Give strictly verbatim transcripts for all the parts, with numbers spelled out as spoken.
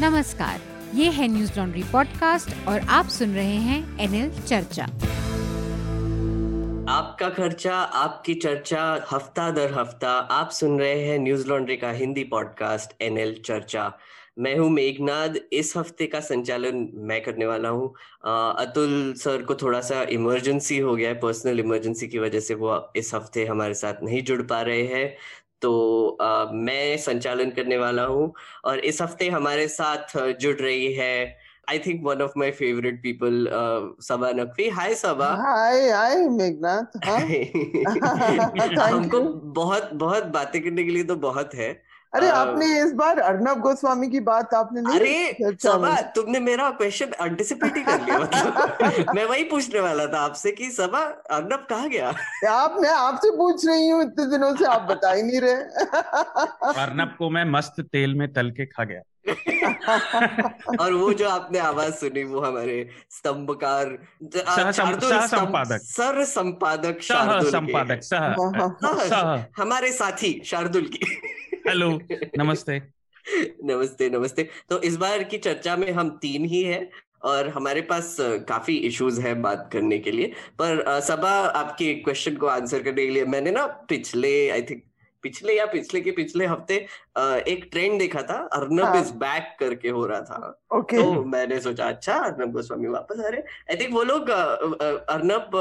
नमस्कार, ये है न्यूज लॉन्ड्री पॉडकास्ट और आप सुन रहे हैं एनएल चर्चा। आपका खर्चा आपकी चर्चा, हफ्ता दर हफ्ता आप सुन रहे हैं न्यूज लॉन्ड्री का हिंदी पॉडकास्ट एनएल चर्चा। मैं हूँ मेघनाद। इस हफ्ते का संचालन मैं करने वाला हूँ। अतुल सर को थोड़ा सा इमरजेंसी हो गया है, पर्सनल इमरजेंसी की वजह से वो इस हफ्ते हमारे साथ नहीं जुड़ पा रहे हैं, तो आ, मैं संचालन करने वाला हूँ। और इस हफ्ते हमारे साथ जुड़ रही है I think one of my favourite people, Saba Naqvi. Hi Saba. Hi hi Meghnad. हमको बहुत बहुत बातें करने के लिए तो बहुत है। अरे आपने इस बार अर्णव गोस्वामी की बात आपने नहीं। अरे सबा, तुमने मेरा क्वेश्चन एंटिसिपेट ही कर लिया। मतलब मैं वही पूछने वाला था आपसे कि सबा अर्णव कहाँ गया। आप मैं आपसे पूछ रही हूँ इतने दिनों से, आप बता ही नहीं रहे। अर्णव को मैं मस्त तेल में तल के खा गया। और वो जो आपने आवाज सुनी वो हमारे स्तंभकार संपादक सर संपादक संपादक सह हमारे साथी शार्दुल की। हेलो, नमस्ते। नमस्ते नमस्ते। तो इस बार की चर्चा में हम तीन ही हैं और हमारे पास काफी इश्यूज हैं बात करने के लिए, पर सबा आपके क्वेश्चन को आंसर करने के लिए मैंने ना पिछले आई थिंक पिछले या पिछले के पिछले हफ्ते एक ट्रेंड देखा था, अर्णव इज बैक करके हो रहा था। okay. तो मैंने सोचा अच्छा अर्णव गोस्वामी वापस आ रहे। आई थिंक वो लोग अर्णव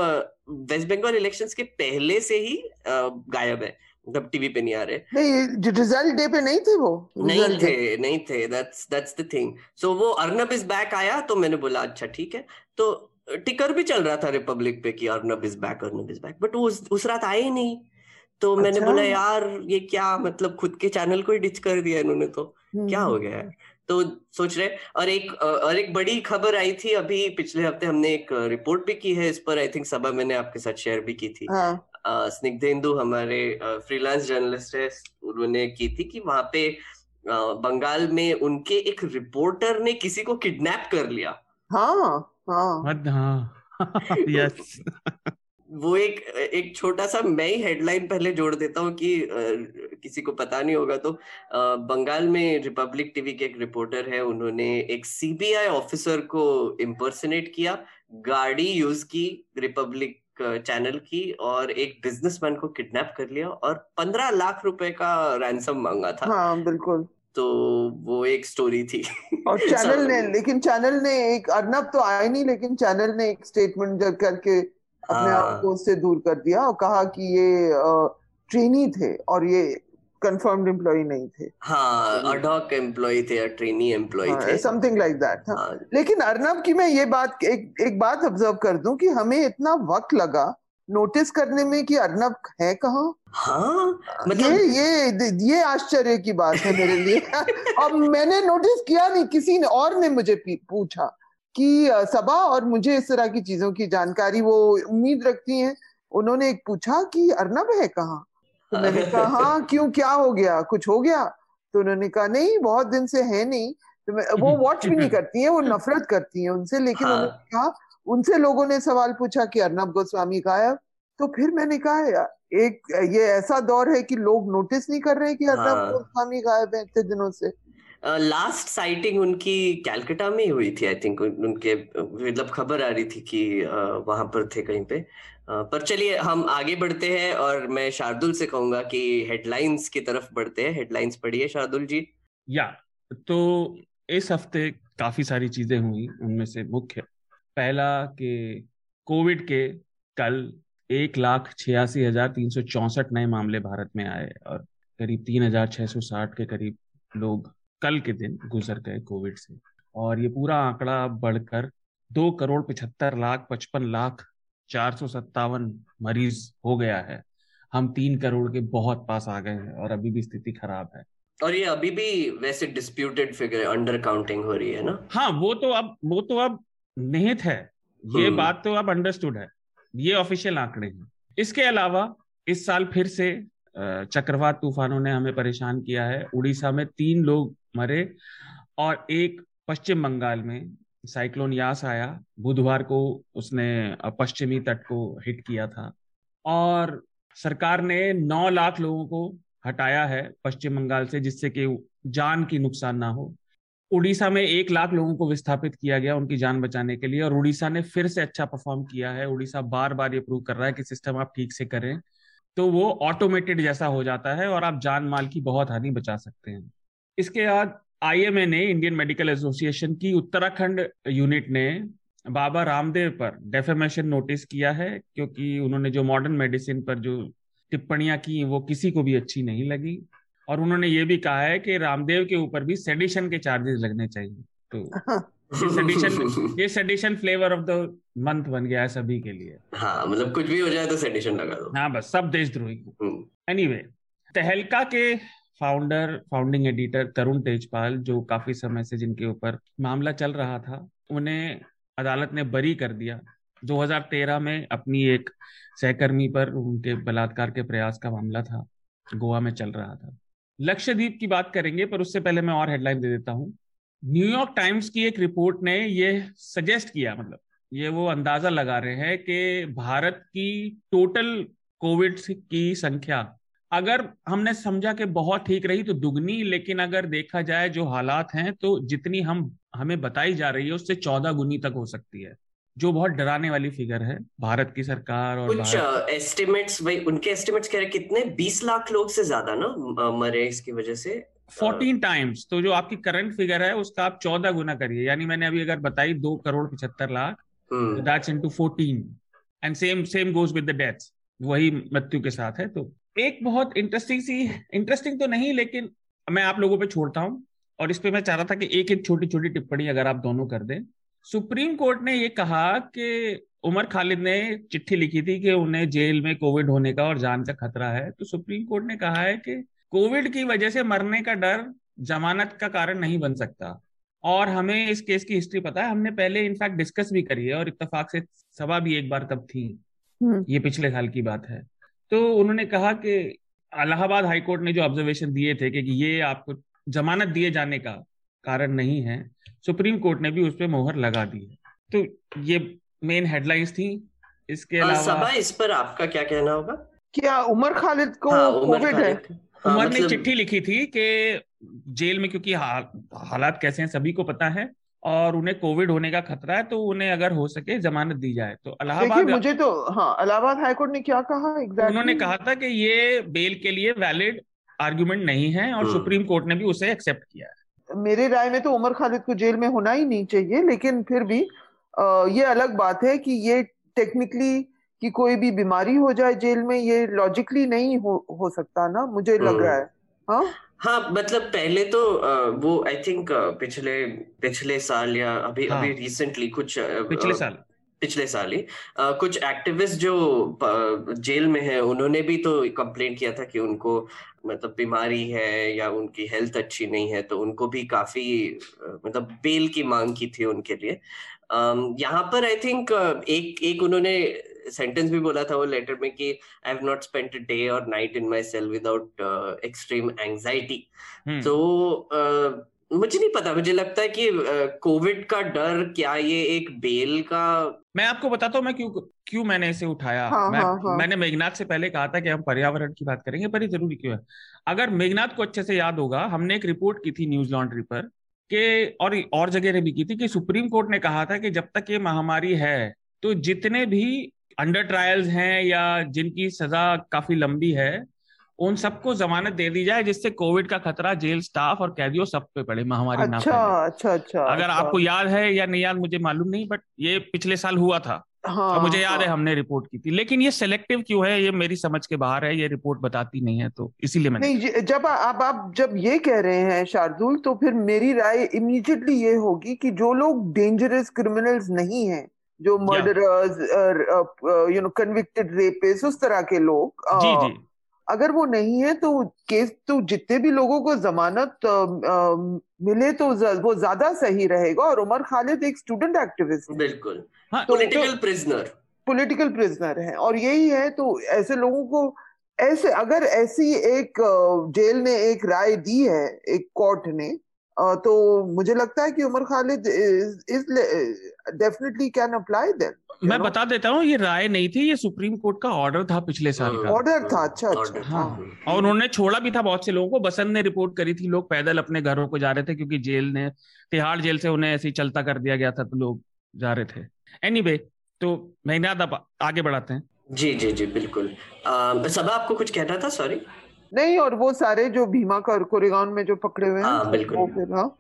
वेस्ट बंगाल इलेक्शंस के पहले से ही गायब है, मतलब टीवी पे नहीं आ रहे। नहीं, रिजल्ट डे पे नहीं थे वो। नहीं थे नहीं थे that's that's the thing. So वो अर्णव इज बैक आया तो मैंने बोला अच्छा ठीक है। तो टिकर भी चल रहा था रिपब्लिक पे कि Arnab is back Arnab is back but वो उस रात आए ही नहीं। तो मैंने बोला यार ये क्या, मतलब खुद के चैनल को ही डिच कर दिया इन्होंने, तो क्या हो गया है। तो सोच रहे। और एक और एक बड़ी खबर आई थी अभी पिछले हफ्ते, हमने एक रिपोर्ट भी की है इस पर, आई थिंक सबा मैंने आपके साथ शेयर भी की थी। हाँ। स्निग्धेंदु हमारे फ्रीलांस जर्नलिस्ट है, उन्होंने की थी कि वहां पे बंगाल में उनके एक रिपोर्टर ने किसी को किडनैप कर लिया। हाँ हाँ। वो एक एक छोटा सा मैं ही हेडलाइन पहले जोड़ देता हूँ कि आ, किसी को पता नहीं होगा तो आ, बंगाल में रिपब्लिक टीवी के एक रिपोर्टर है, उन्होंने एक सीबीआई ऑफिसर को इम्पर्सनेट किया, गाड़ी यूज की रिपब्लिक चैनल की, और एक बिजनेसमैन को किडनैप कर लिया और पंद्रह लाख रुपए का रैंसम मांगा था। हाँ बिल्कुल। तो वो एक स्टोरी थी। और चैनल ने लेकिन चैनल ने एक अर्णव तो आया नहीं, लेकिन चैनल ने एक स्टेटमेंट जब करके अपने आप को उससे दूर कर दिया और कहा कि ये ट्रेनी थे और ये कंफर्म्ड एम्प्लॉई नहीं थे। हाँ, ad hoc एम्प्लॉई थे या ट्रेनी एम्प्लॉई थे, समथिंग लाइक दैट। हाँ, लेकिन अर्णव की मैं ये बात एक एक बात ऑब्जर्व कर दूं कि हमें इतना वक्त लगा नोटिस करने में कि अर्णव है कहाँ। हाँ, मतलब ये ये ये आश्चर्य की बात है मेरे लिए। और मैंने नोटिस किया नहीं, किसी ने और ने मुझे पूछा कि सबा और मुझे इस तरह की चीजों की जानकारी वो उम्मीद रखती हैं, उन्होंने एक पूछा कि अर्णव है कहाँ। तो मैंने कहा हाँ क्यों, क्या हो गया, कुछ हो गया। तो उन्होंने कहा नहीं बहुत दिन से है नहीं। तो मैं, वो वॉच भी नहीं करती हैं, वो नफरत करती हैं उनसे, लेकिन हाँ। उन्होंने कहा, उनसे लोगों ने सवाल पूछा कि अर्णव गोस्वामी गायब। तो फिर मैंने कहा एक ये ऐसा दौर है कि लोग नोटिस नहीं कर रहे कि अर्णव गोस्वामी गायब है इतने दिनों से। लास्ट uh, साइटिंग उनकी कैलकटा में ही हुई थी आई थिंक, उनके मतलब खबर आ रही थी कि uh, वहां पर थे कहीं पे। uh, पर चलिए हम आगे बढ़ते हैं और मैं शार्दुल से कहूंगा कि हेडलाइंस की तरफ बढ़ते हैं। हेडलाइंस पढ़िए शार्दुल जी। या तो इस हफ्ते काफी सारी चीजें हुई, उनमें से मुख्य पहला कि कोविड के कल एक लाख छियासी हजार तीन सौ चौसठ नए मामले भारत में आए और करीब तीन हजार छह सौ साठ के करीब लोग कल के दिन गुजर गए कोविड से। और ये पूरा आंकड़ा बढ़कर दो करोड़ पचहत्तर लाख पचपन लाख चार सौ सत्तावन मरीज हो गया है। हम तीन करोड़ के बहुत पास आ गए हैं और अभी भी स्थिति खराब है। और ये अभी भी वैसे डिस्प्यूटेड फिगर है, अंडर काउंटिंग हो रही है ना। हाँ, वो तो अब वो तो अब निहित है, ये बात तो अब अंडरस्टूड है, ये ऑफिशियल आंकड़े हैं। इसके अलावा इस साल फिर से चक्रवात तूफानों ने हमें परेशान किया है। उड़ीसा में तीन लोग मरे और एक पश्चिम बंगाल में साइक्लोन यास आया, बुधवार को उसने पश्चिमी तट को हिट किया था। और सरकार ने नौ लाख लोगों को हटाया है पश्चिम बंगाल से, जिससे कि जान की नुकसान ना हो। उड़ीसा में एक लाख लोगों को विस्थापित किया गया उनकी जान बचाने के लिए, और उड़ीसा ने फिर से अच्छा परफॉर्म किया है। उड़ीसा बार बार ये प्रूव कर रहा है कि सिस्टम आप ठीक से करें तो वो ऑटोमेटेड जैसा हो जाता है और आप जान माल की बहुत हानि बचा सकते हैं। इसके बाद आई एम ए ने, इंडियन मेडिकल एसोसिएशन की उत्तराखंड यूनिट ने बाबा रामदेव पर डेफेमेशन नोटिस किया है, क्योंकि उन्होंने जो मॉडर्न मेडिसिन पर जो टिप्पणियां की वो किसी को भी अच्छी नहीं लगी, और उन्होंने ये भी कहा है कि रामदेव के ऊपर भी सेडिशन के चार्जेस लगने चाहिए। तो ये सेडिशन ये sedition flavour of the month बन गया है सभी के लिए। हाँ, मतलब कुछ भी हो जाए तो सेडिशन लगा दो। हाँ, बस सब देशद्रोही। एनीवे, तहलका के founder founding editor Tarun Tejpal, जो काफी समय से जिनके ऊपर मामला चल रहा था, उन्हें अदालत ने बरी कर दिया। दो हज़ार तेरह में अपनी एक सहकर्मी पर उनके बलात्कार के प्रयास का मामला था, गोवा में चल रहा था। लक्षद्वीप की बात करेंगे, पर उससे पहले मैं और हेडलाइन दे देता हूँ। न्यूयॉर्क टाइम्स की एक रिपोर्ट ने ये सजेस्ट किया, मतलब ये वो अंदाजा लगा रहे हैं कि भारत की टोटल कोविड की संख्या, अगर हमने समझा कि बहुत ठीक रही तो दुगनी, लेकिन अगर देखा जाए जो हालात हैं तो जितनी हम हमें बताई जा रही है उससे चौदह गुनी तक हो सकती है, जो बहुत डराने वाली फिगर है भारत की सरकार। और कुछ एस्टिमेट्स, भाई उनके एस्टिमेट्स कह रहे कितने बीस लाख लोग से ज्यादा ना मरे इसकी वजह से, चौदह टाइम्स। तो जो आपकी करंट फिगर है उसका आप चौदह गुना करिए, यानी मैंने अभी अगर बताई दो करोड़ पचहत्तर lakh that's into fourteen and same same goes with the deaths, वही मृत्यु के साथ है। तो एक बहुत इंटरेस्टिंग सी, इंटरेस्टिंग तो नहीं लेकिन मैं आप लोगों पे छोड़ता हूँ, और इस पे मैं चाह रहा था कि एक एक छोटी छोटी टिप्पणी अगर आप दोनों कर दें। सुप्रीम कोर्ट ने ये कहा कि उमर खालिद ने चिट्ठी लिखी थी कि उन्हें जेल में कोविड होने का और जान का खतरा है, तो सुप्रीम कोर्ट ने कहा है कि कोविड की वजह से मरने का डर जमानत का कारण नहीं बन सकता। और हमें इस केस की हिस्ट्री पता है, हमने पहले इनफैक्ट डिस्कस भी करी है, और इत्तेफाक से सभा भी एक बार तब थी, ये पिछले साल की बात है। तो उन्होंने कहा कि इलाहाबाद हाईकोर्ट ने जो ऑब्जर्वेशन दिए थे कि ये आपको जमानत दिए जाने का कारण नहीं है, सुप्रीम कोर्ट ने भी उस पर मोहर लगा दी है। तो ये मेन हेडलाइंस थी। इसके अलावा सबा, इस पर आपका क्या कहना होगा? क्या उमर खालिद को कोविड है? उमर ने चिट्ठी लिखी थी कि जेल में क्योंकि हालात कैसे हैं सभी को पता है और उन्हें कोविड होने का खतरा है, तो उन्हें अगर हो सके जमानत दी जाए। तो इलाहाबाद मुझे तो हाँ इलाहाबाद हाईकोर्ट ने क्या कहा exactly? उन्होंने कहा था कि ये बेल के लिए वैलिड आर्गुमेंट नहीं है, और सुप्रीम कोर्ट ने भी उसे एक्सेप्ट किया है। मेरे राय में तो उमर खालिद को जेल में होना ही नहीं चाहिए, लेकिन फिर भी आ, ये अलग बात है कि ये टेक्निकली कि कोई भी बीमारी हो जाए जेल में, ये लॉजिकली नहीं हो, हो सकता ना, मुझे लग रहा है। हाँ हाँ, मतलब पहले तो वो आई थिंक पिछले पिछले साल या अभी हाँ, अभी रिसेंटली कुछ पिछले साल पिछले साल ही कुछ एक्टिविस्ट जो जेल में है उन्होंने भी तो कंप्लेंट किया था कि उनको मतलब बीमारी है या उनकी हेल्थ अच्छी नहीं है, तो उनको भी काफी मतलब बेल की मांग की थी उनके लिए। यहाँ पर आई थिंक एक एक उन्होंने सेंटेंस भी बोला था वो लेटर में कि I have not spent a day और night in my cell without extreme anxiety. तो uh, मुझे नहीं पता, मुझे लगता है कि कोविड uh, का डर, क्या ये एक बेल का, मैं आपको बताता हूँ मैं क्यों क्यों मैंने इसे उठाया। हाँ, मैं, हाँ, हाँ. मैंने मेघनाद से पहले कहा था कि हम पर्यावरण की बात करेंगे, पर ये जरूरी क्यों है? अगर मेघनाद को अच्छे से याद होगा, हमने एक रिपोर्ट की थी न्यूज लॉन्ड्री पर के और, और जगह भी की थी कि सुप्रीम कोर्ट ने कहा था कि जब तक ये महामारी है तो जितने भी अंडर ट्रायल्स हैं या जिनकी सजा काफी लंबी है उन सबको जमानत दे दी जाए, जिससे कोविड का खतरा जेल स्टाफ और कैदियों सब पे पड़े, महामारी ना फैले। अच्छा अच्छा अच्छा। अगर अच्छा। आपको याद है या नहीं याद मुझे मालूम नहीं, बट ये पिछले साल हुआ था। हाँ, तो मुझे याद हाँ। है हमने रिपोर्ट की थी, लेकिन ये सिलेक्टिव क्यों है ये मेरी समझ के बाहर है, ये रिपोर्ट बताती नहीं है, तो इसीलिए मैंने नहीं। जब आप आप जब ये कह रहे हैं शार्दुल, तो फिर मेरी राय इमीडिएटली ये होगी कि जो लोग डेंजरस क्रिमिनल्स नहीं है, जो murderers, you know, convicted rapist, उस तरह के लोग, जी, uh, जी. अगर वो नहीं है तो केस तो जितने भी लोगों को जमानत uh, मिले तो वो ज्यादा सही रहेगा। और उमर खालिद एक स्टूडेंट एक्टिविस्ट, बिल्कुल पॉलिटिकल प्रिजनर पॉलिटिकल प्रिजनर है और यही है, तो ऐसे लोगों को ऐसे अगर ऐसी एक जेल ने एक राय दी है, एक कोर्ट ने, तो मुझे लगता है कि Umar Khalid is definitely can apply then. मैं know? बता देता हूँ, ये राय नहीं थी, ये सुप्रीम कोर्ट का ऑर्डर था पिछले साल का। ऑर्डर था, अच्छा अच्छा हाँ। और उन्होंने छोड़ा भी था बहुत से लोगों को। बसंत ने रिपोर्ट करी थी, लोग पैदल अपने घरों को जा रहे थे क्योंकि जेल ने, तिहाड़ जेल से उन्हें ऐसे ही चलता कर दिया गया था, तो लोग जा रहे थे। एनीवे, तो मेघनाद आप आगे बढ़ाते हैं। जी जी जी बिल्कुल। सबा आपको कुछ कहना था? सॉरी। नहीं, और वो सारे जो भीमा और कोरेगांव में जो पकड़े हुए हैं,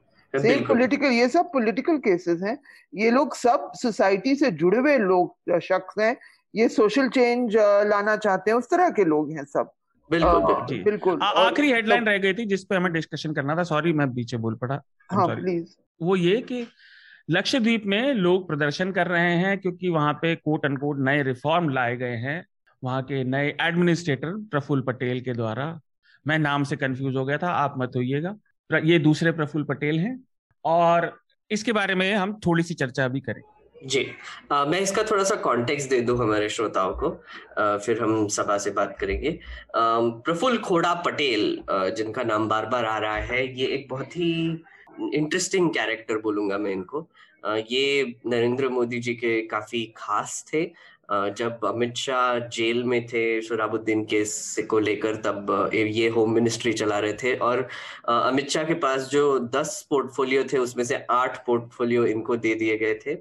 पॉलिटिकल, ये सब पॉलिटिकल केसेस हैं। ये लोग सब सोसाइटी से जुड़े हुए लोग, शख्स हैं, ये सोशल चेंज लाना चाहते हैं, उस तरह के लोग हैं सब। बिल्कुल बिल्कुल। आखिरी हेडलाइन रह गई थी जिसपे हमें डिस्कशन करना था, सॉरी मैं पीछे बोल पड़ा। हाँ प्लीज। वो ये कि लक्षद्वीप में लोग प्रदर्शन कर रहे हैं क्योंकि वहां पे कोट अनकोट नए रिफॉर्म लाए गए हैं वहां के नए एडमिनिस्ट्रेटर प्रफुल्ल पटेल के द्वारा। मैं नाम से कंफ्यूज हो गया था, आप मत होइएगा, ये दूसरे प्रफुल्ल पटेल हैं, और इसके बारे में हम थोड़ी सी चर्चा भी करें। जी आ, मैं इसका थोड़ा सा कॉन्टेक्स्ट दे दूं हमारे श्रोताओं को, आ, फिर हम सभा से बात करेंगे। प्रफुल्ल खोड़ा पटेल, आ, जिनका नाम बार बार आ रहा है, ये एक बहुत ही इंटरेस्टिंग कैरेक्टर बोलूंगा मैं इनको। आ, ये नरेंद्र मोदी जी के काफी खास थे। जब अमित शाह जेल में थे शराबुद्दीन केस को लेकर, तब ये होम मिनिस्ट्री चला रहे थे, और अमित शाह के पास जो दस पोर्टफोलियो थे उसमें से आठ पोर्टफोलियो इनको दे दिए गए थे।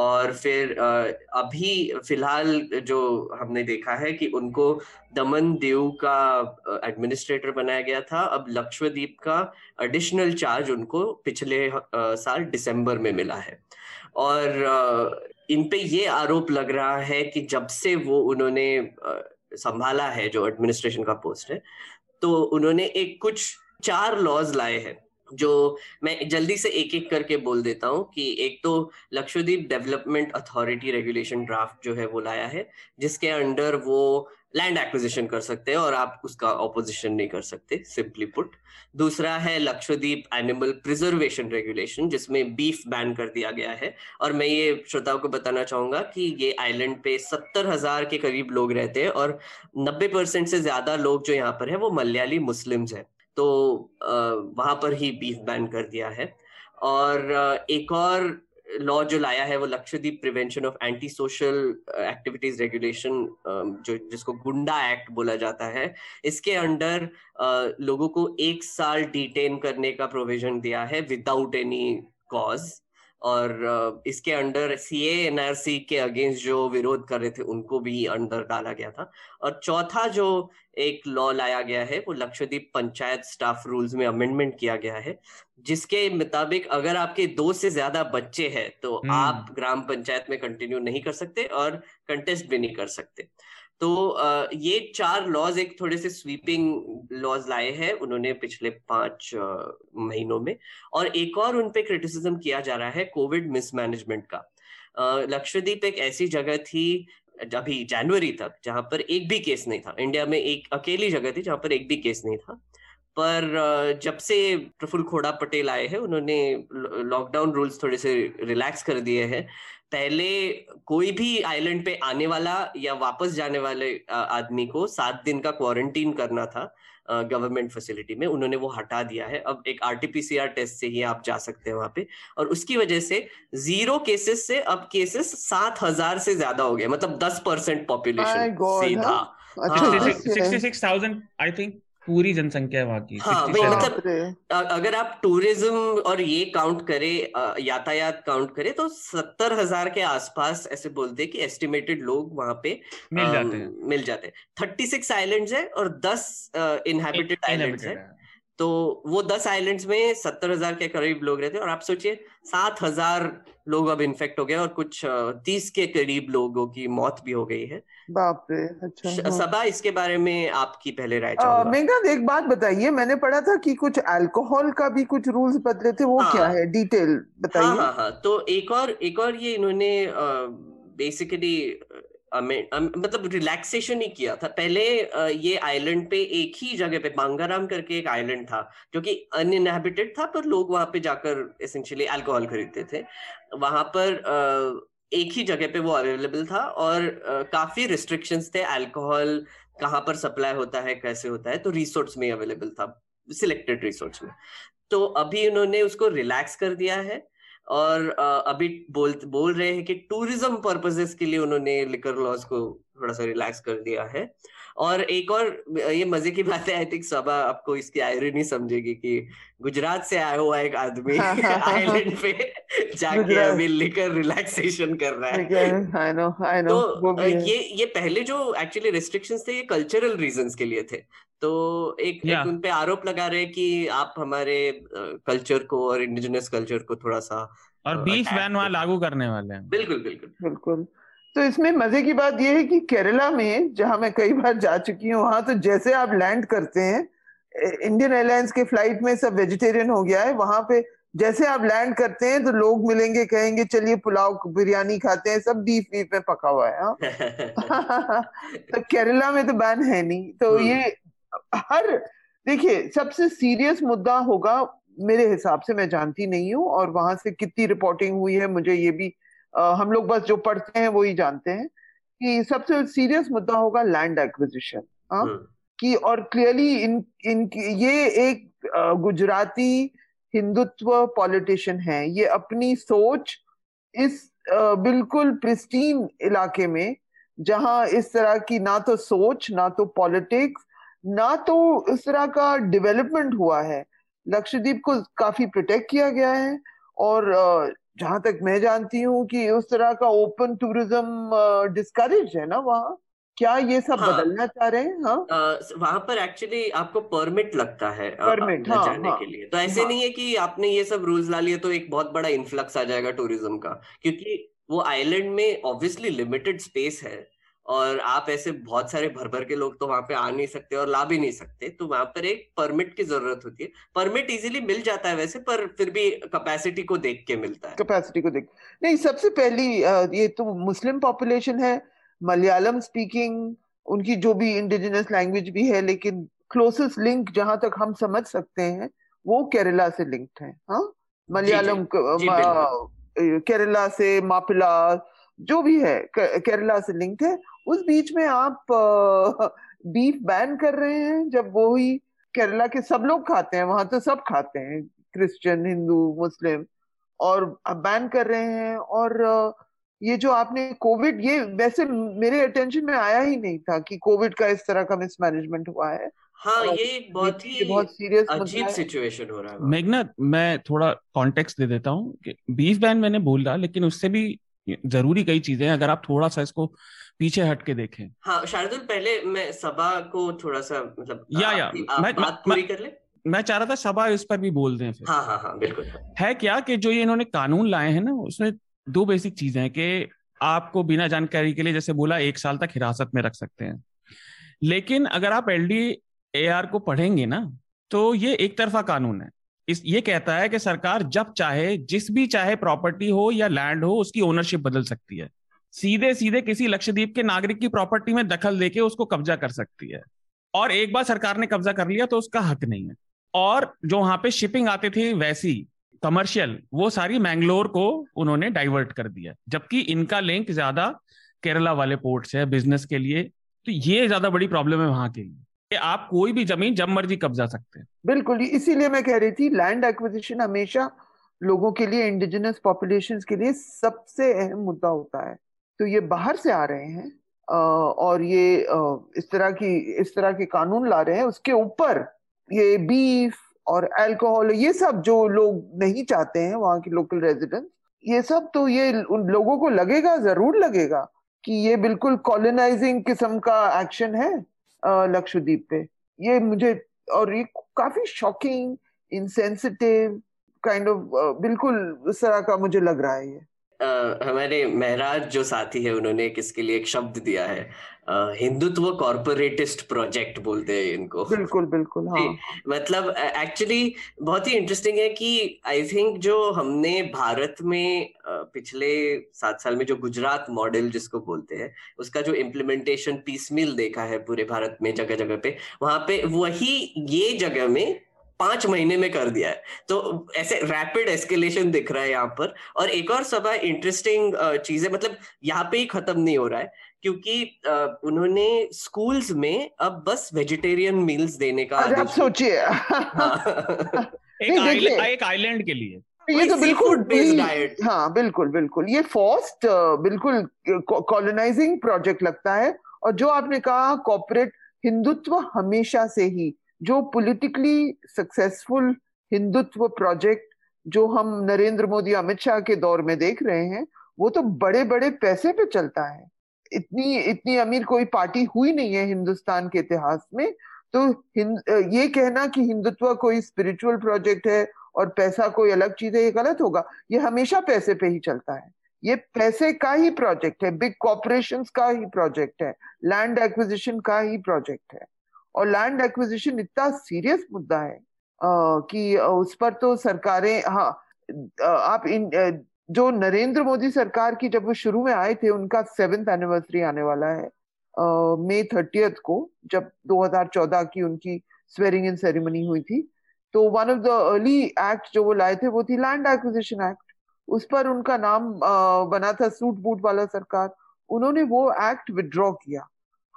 और फिर अभी फिलहाल जो हमने देखा है कि उनको दमन दीव का एडमिनिस्ट्रेटर बनाया गया था। अब लक्षद्वीप का एडिशनल चार्ज उनको पिछले साल दिसंबर में मिला है, और इन पे ये आरोप लग रहा है कि जब से वो उन्होंने संभाला है जो एडमिनिस्ट्रेशन का पोस्ट है, तो उन्होंने एक कुछ चार लॉज लाए हैं जो मैं जल्दी से एक एक करके बोल देता हूँ। कि एक तो Lakshadweep development authority regulation draft जो है वो लाया है, जिसके अंडर वो लैंड एक्विजिशन कर सकते हैं और आप उसका ऑपोजिशन नहीं कर सकते, सिंपली पुट। दूसरा है लक्षद्वीप एनिमल प्रिजर्वेशन रेगुलेशन, जिसमें बीफ बैन कर दिया गया है। और मैं ये श्रोताओं को बताना चाहूंगा कि ये आइलैंड पे सत्तर हजार के करीब लोग रहते हैं, और नब्बे परसेंट से ज्यादा लोग जो यहाँ पर है वो मलयाली मुस्लिम्स हैं, तो वहां पर ही बीफ बैन कर दिया है। और एक और लॉ जो लाया है वो Lakshadweep prevention of anti social activities regulation, जो जिसको गुंडा एक्ट बोला जाता है, इसके अंडर uh, लोगों को एक साल डिटेन करने का प्रोविजन दिया है विदाउट एनी कॉज। और uh, इसके अंडर सीए एनआरसी के अगेंस्ट जो विरोध कर रहे थे उनको भी अंडर डाला गया था। और चौथा जो एक लॉ लाया गया है वो लक्षद्वीप पंचायत स्टाफ रूल्स में अमेंडमेंट किया गया है, जिसके मुताबिक अगर आपके दो से ज्यादा बच्चे हैं तो hmm. आप ग्राम पंचायत में कंटिन्यू नहीं कर सकते और कंटेस्ट भी नहीं कर सकते। तो ये चार लॉज एक थोड़े से स्वीपिंग लॉज लाए हैं उन्होंने पिछले पांच महीनों में। और एक और उनपे क्रिटिसिज्म किया जा रहा है कोविड मिसमैनेजमेंट का। लक्षद्वीप एक ऐसी जगह थी अभी जनवरी तक जहां पर एक भी केस नहीं था, इंडिया में एक अकेली जगह थी जहां पर एक भी केस नहीं था। पर जब से प्रफुल्ल खोड़ा पटेल आए हैं उन्होंने लॉकडाउन रूल्स थोड़े से रिलैक्स कर दिए हैं। पहले कोई भी आइलैंड पे आने वाला या वापस जाने वाले आदमी को सात दिन का क्वारंटीन करना था गवर्नमेंट फैसिलिटी में, उन्होंने वो हटा दिया है। अब एक आरटीपीसीआर टेस्ट से ही आप जा सकते हैं वहां पे, और उसकी वजह से जीरो केसेस से अब केसेस सात हजार से ज्यादा हो गए, मतलब दस परसेंट पॉपुलेशन सीधा छियासठ हज़ार आई थिंक पूरी जनसंख्या है वहाँ की। हाँ, मतलब अगर आप टूरिज्म और ये काउंट करें, यातायात काउंट करें, तो सत्तर हजार के आसपास ऐसे बोलते हैं कि एस्टिमेटेड लोग वहाँ पे मिल जाते हैं मिल जाते हैं थर्टी सिक्स आइलैंड्स है और दस इनहैबिटेड आइलैंड्स है, तो वो दस आइलैंड्स में सत्तर हजार के करीब लोग रहते हैं। और आप सोचिए सात हजार लोग अब इन्फेक्ट हो गए और कुछ तीस के करीब लोगों की मौत भी हो गई है। बाप रे। अच्छा सबा, इसके बारे में आपकी पहले राय चाहूंगा। मेघनाद, एक बात बताइए, मैंने पढ़ा था कि कुछ अल्कोहल का भी कुछ रूल्स बदले थे, वो हाँ, क्या है डिटेल बताइए। हाँ, हाँ, हाँ, तो एक और एक और ये इन्होंने बेसिकली मतलब रिलैक्सेशन ही किया था। पहले ये आइलैंड पे एक ही जगह पे बांगाराम करके एक आइलैंड था जो कि अनइनहैबिटेड था, पर लोग वहां पे जाकर एसेंशियली अल्कोहल खरीदते थे। वहां पर एक ही जगह पे वो अवेलेबल था और काफी रिस्ट्रिक्शंस थे, अल्कोहल कहाँ पर सप्लाई होता है, कैसे होता है, तो रिसोर्ट्स में अवेलेबल था, सिलेक्टेड रिसोर्ट्स में। तो अभी उन्होंने उसको रिलैक्स कर दिया है और अभी बोल बोल रहे हैं कि टूरिज्म पर्पसेस के लिए उन्होंने लिकर लॉज को थोड़ा सा रिलैक्स कर दिया है। और एक और ये मजे की बात है, आई थिंक सबा आपको इसकी आयरनी समझेगी कि गुजरात से आया हुआ एक आदमी आइलैंड पे जाके अभी लिकर रिलैक्सेशन कर रहा है। I know, I know, तो ये ये पहले जो एक्चुअली रिस्ट्रिक्शंस थे ये कल्चरल रीजंस के लिए थे, तो एक, yeah. एक उन पे आरोप लगा रहे कि आप हमारे कल्चर को और इंडिजिनस कल्चर को थोड़ा सा और बीच बैन वहां लागू करने वाले हैं। बिल्कुल बिल्कुल बिल्कुल। तो इसमें मजे की बात यह है कि केरला में, जहां मैं कई बार जा चुकी हूँ, वहां तो जैसे आप लैंड करते हैं, इंडियन एयरलाइंस के फ्लाइट में सब वेजिटेरियन हो गया है। वहां पे जैसे आप लैंड करते हैं तो लोग मिलेंगे, कहेंगे चलिए पुलाव बिरयानी खाते हैं, सब बीफ बीफ में पका हुआ है। तो केरला में तो बैन है नहीं। तो ये हर, देखिए, सबसे सीरियस मुद्दा होगा मेरे हिसाब से, मैं जानती नहीं हूँ और वहां से कितनी रिपोर्टिंग हुई है मुझे ये भी, Uh, हम लोग बस जो पढ़ते हैं वो ही जानते हैं कि सबसे सीरियस मुद्दा होगा लैंड एक्विजिशन। हाँ कि और क्लियरली इन इन ये एक गुजराती हिंदुत्व पॉलिटिशियन है, ये अपनी सोच इस बिल्कुल प्रिस्टीन इलाके में जहाँ इस तरह की ना तो सोच, ना तो पॉलिटिक्स, ना तो इस तरह का डेवलपमेंट हुआ है। लक्षद्वीप को काफी प्रोटेक्ट किया गया है और uh, जहाँ तक मैं जानती हूँ कि उस तरह का ओपन टूरिज्म डिस्करेज है ना वहाँ। क्या ये सब हाँ, बदलना चाह रहे हैं? हाँ? वहाँ पर एक्चुअली आपको परमिट लगता है परमिट हाँ, जाने हाँ, के लिए। तो ऐसे हाँ, नहीं है कि आपने ये सब रूल्स ला लिए तो एक बहुत बड़ा इन्फ्लक्स आ जाएगा टूरिज्म का, क्योंकि वो आइलैंड में ऑब्वियसली लिमिटेड स्पेस है और आप ऐसे बहुत सारे भर भर के लोग तो वहां पे आ नहीं सकते और ला भी नहीं सकते, तो वहां पर एक परमिट की जरूरत होती है। परमिट इजीली मिल जाता है वैसे, पर फिर भी कैपेसिटी को देख के मिलता है। कैपेसिटी को देख नहीं, सबसे पहली ये तो मुस्लिम पॉपुलेशन है, मलयालम स्पीकिंग, उनकी जो भी इंडिजिनस लैंग्वेज भी है, लेकिन क्लोजेस्ट लिंक जहां तक हम समझ सकते हैं वो केरला से लिंक्ड है। हाँ, मलयालम केरला से, मापिला जो भी है केरला से लिंक्ड है। उस बीच में आप बीफ बैन कर रहे हैं, जब वो ही केरला के सब लोग खाते हैं, वहां तो सब खाते हैं, क्रिश्चियन, हिंदू, मुस्लिम, और बैन कर रहे हैं। और ये जो आपने कोविड, ये वैसे मेरे अटेंशन में आया ही नहीं था कि कोविड का इस तरह का मिसमैनेजमेंट हुआ है। हाँ, ये बहुत ही बहुत सीरियस अजीब सिचुएशन हो रहा है। मेघनाद, मैं थोड़ा कॉन्टेक्स्ट दे देता हूँ। बीफ बैन मैंने बोला, लेकिन उससे भी जरूरी कई चीजें हैं अगर आप थोड़ा सा इसको पीछे हट के देखें। हाँ शार्दुल, पहले मैं सभा को थोड़ा सा मतलब या या मैं बात पूरी कर ले। मैं चाह रहा था सभा इस पर भी बोल दें फिर। हाँ हाँ हाँ बिल्कुल। है क्या कि जो ये इन्होंने कानून लाए हैं ना, उसमें दो बेसिक चीजें हैं कि आपको बिना जानकारी के लिए, जैसे बोला, एक साल तक हिरासत में रख सकते हैं। लेकिन अगर आप एल डी ए आर को पढ़ेंगे ना, तो ये एक तरफा कानून है। इस ये कहता है कि सरकार जब चाहे, जिस भी चाहे प्रॉपर्टी हो या लैंड हो, उसकी ओनरशिप बदल सकती है। सीधे सीधे किसी लक्षद्वीप के नागरिक की प्रॉपर्टी में दखल देके उसको कब्जा कर सकती है। और एक बार सरकार ने कब्जा कर लिया तो उसका हक नहीं है। और जो वहां पे शिपिंग आती थी वैसी कमर्शियल, वो सारी मैंगलोर को उन्होंने डाइवर्ट कर दिया, जबकि इनका लिंक ज्यादा केरला वाले पोर्ट से है बिजनेस के लिए। तो ये ज्यादा बड़ी प्रॉब्लम है वहां के लिए। आप कोई भी जमीन जब मर्जी कब्जा सकते हैं। बिल्कुल, इसीलिए मैं कह रही थी लैंड एक्विजिशन हमेशा लोगों के लिए, इंडिजिनस पॉपुलेशंस के लिए सबसे अहम मुद्दा होता है। तो ये बाहर से आ रहे हैं और ये इस तरह की इस तरह के कानून ला रहे हैं। उसके ऊपर ये बीफ और अल्कोहल, ये सब जो लोग नहीं चाहते हैं वहाँ के लोकल रेजिडेंट, ये सब, तो ये उन लोगों को लगेगा, जरूर लगेगा कि ये बिल्कुल कॉलोनाइजिंग किस्म का एक्शन है लक्षद्वीप पे। ये मुझे और ये काफी शॉकिंग, इनसेंसिटिव काइंड ऑफ, बिल्कुल उस तरह का मुझे लग रहा है ये। uh, हमारे मेहराज जो साथी है उन्होंने इसके लिए एक शब्द दिया है, uh, हिंदुत्व कॉर्पोरेटिस्ट प्रोजेक्ट बोलते हैं इनको। बिल्कुल बिल्कुल हाँ। मतलब एक्चुअली बहुत ही इंटरेस्टिंग है कि आई थिंक जो हमने भारत में पिछले सात साल में जो गुजरात मॉडल जिसको बोलते हैं, उसका जो इम्प्लीमेंटेशन पीसमील देखा है पूरे भारत में जगह जगह पे, वहां पे वही ये जगह में पांच महीने में कर दिया है। तो ऐसे रैपिड एस्केलेशन दिख रहा है यहाँ पर। और एक और सब इंटरेस्टिंग चीज है, मतलब यहाँ पे ही खत्म नहीं हो रहा है, क्योंकि उन्होंने स्कूल्स में अब बस वेजिटेरियन मील्स देने का आदेश। आप सोचिए, हाँ। एक आइलैंड के लिए ये तो बिल्कुल, हाँ बिल्कुल बिल्कुल, ये फोर्स्ड बिल्कुल कॉलोनाइजिंग प्रोजेक्ट लगता है। और जो आपने कहा कॉर्पोरेट हिंदुत्व, हमेशा से ही जो पॉलिटिकली सक्सेसफुल हिंदुत्व प्रोजेक्ट जो हम नरेंद्र मोदी अमित शाह के दौर में देख रहे हैं, वो तो बड़े बड़े पैसे पे चलता है। इतनी इतनी अमीर कोई पार्टी हुई नहीं है हिंदुस्तान के इतिहास में। तो ये कहना कि हिंदुत्व कोई स्पिरिचुअल प्रोजेक्ट है और पैसा कोई अलग चीज है, ये गलत होगा। ये हमेशा पैसे पे ही चलता है, ये पैसे का ही प्रोजेक्ट है, बिग कॉर्पोरेशंस का ही प्रोजेक्ट है, लैंड एक्विजिशन का ही प्रोजेक्ट है। और लैंड एक्विजिशन इतना सीरियस मुद्दा है कि उस पर तो सरकारें, हाँ आप इन जो नरेंद्र मोदी सरकार की जब वो शुरू में आए थे, उनका सेवेंथ एनिवर्सरी आने वाला है मई थर्टियथ को, जब दो हज़ार चौदह की उनकी स्वेरिंग इन सेरेमनी हुई थी। तो one of the early act जो वो लाए थे वो थी लैंड एक्विजिशन एक्ट। उस पर उनका नाम बना था सूट बूट वाला सरकार। उन्होंने वो एक्ट विड्रॉ किया।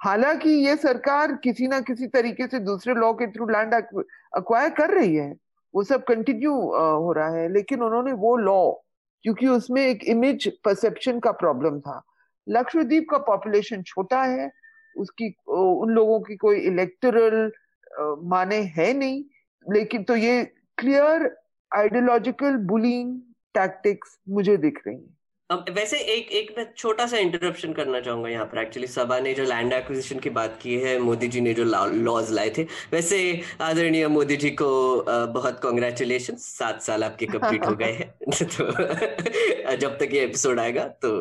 हालांकि ये सरकार किसी ना किसी तरीके से दूसरे लॉ के थ्रू लैंड अक्वायर कर रही है, वो सब कंटिन्यू हो रहा है, लेकिन उन्होंने वो लॉ, क्योंकि उसमें एक इमेज परसेप्शन का प्रॉब्लम था, लक्षद्वीप का पॉपुलेशन छोटा है, उसकी उन लोगों की कोई इलेक्टोरल माने है नहीं, लेकिन तो ये क्लियर आइडियोलॉजिकल बुलिंग टैक्टिक्स मुझे दिख रही है। अब वैसे एक एक मैं छोटा सा इंटरप्शन करना चाहूंगा यहाँ पर। एक्चुअली सबा ने जो लैंड एक्विजिशन की बात की है, मोदी जी ने जो लॉज लाए थे, वैसे आदरणीय मोदी जी को बहुत कॉन्ग्रेचुलेशन, सात साल आपके कंप्लीट हो गए हैं। तो जब तक ये एपिसोड आएगा तो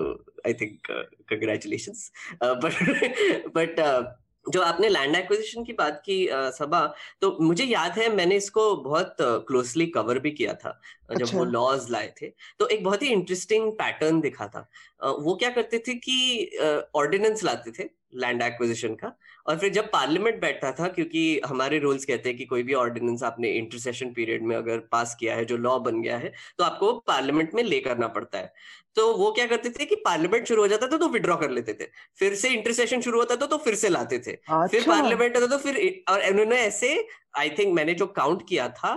I think congratulations. But but जो आपने लैंड एक्विजिशन की बात की सबा, तो मुझे याद है मैंने इसको बहुत क्लोजली कवर भी किया था। अच्छा। जब वो लॉज लाए थे तो एक बहुत ही इंटरेस्टिंग पैटर्न दिखा था। वो क्या करते थे कि ऑर्डिनेंस लाते थे लैंड एक्विजिशन का, और फिर जब पार्लियामेंट बैठता था, क्योंकि हमारे रूल्स कहते हैं कि कोई भी ऑर्डिनेंस आपने इंटरसेशन पीरियड में अगर पास किया है, जो लॉ बन गया है, तो आपको पार्लियामेंट में ले करना पड़ता है। तो वो क्या करते थे कि पार्लियामेंट शुरू हो जाता था तो विड्रॉ कर लेते थे, फिर से इंटरसेशन शुरू होता था तो फिर से लाते थे। अच्छा। फिर पार्लियामेंट होता था तो फिर, और उन्होंने ऐसे आई थिंक मैंने जो काउंट किया था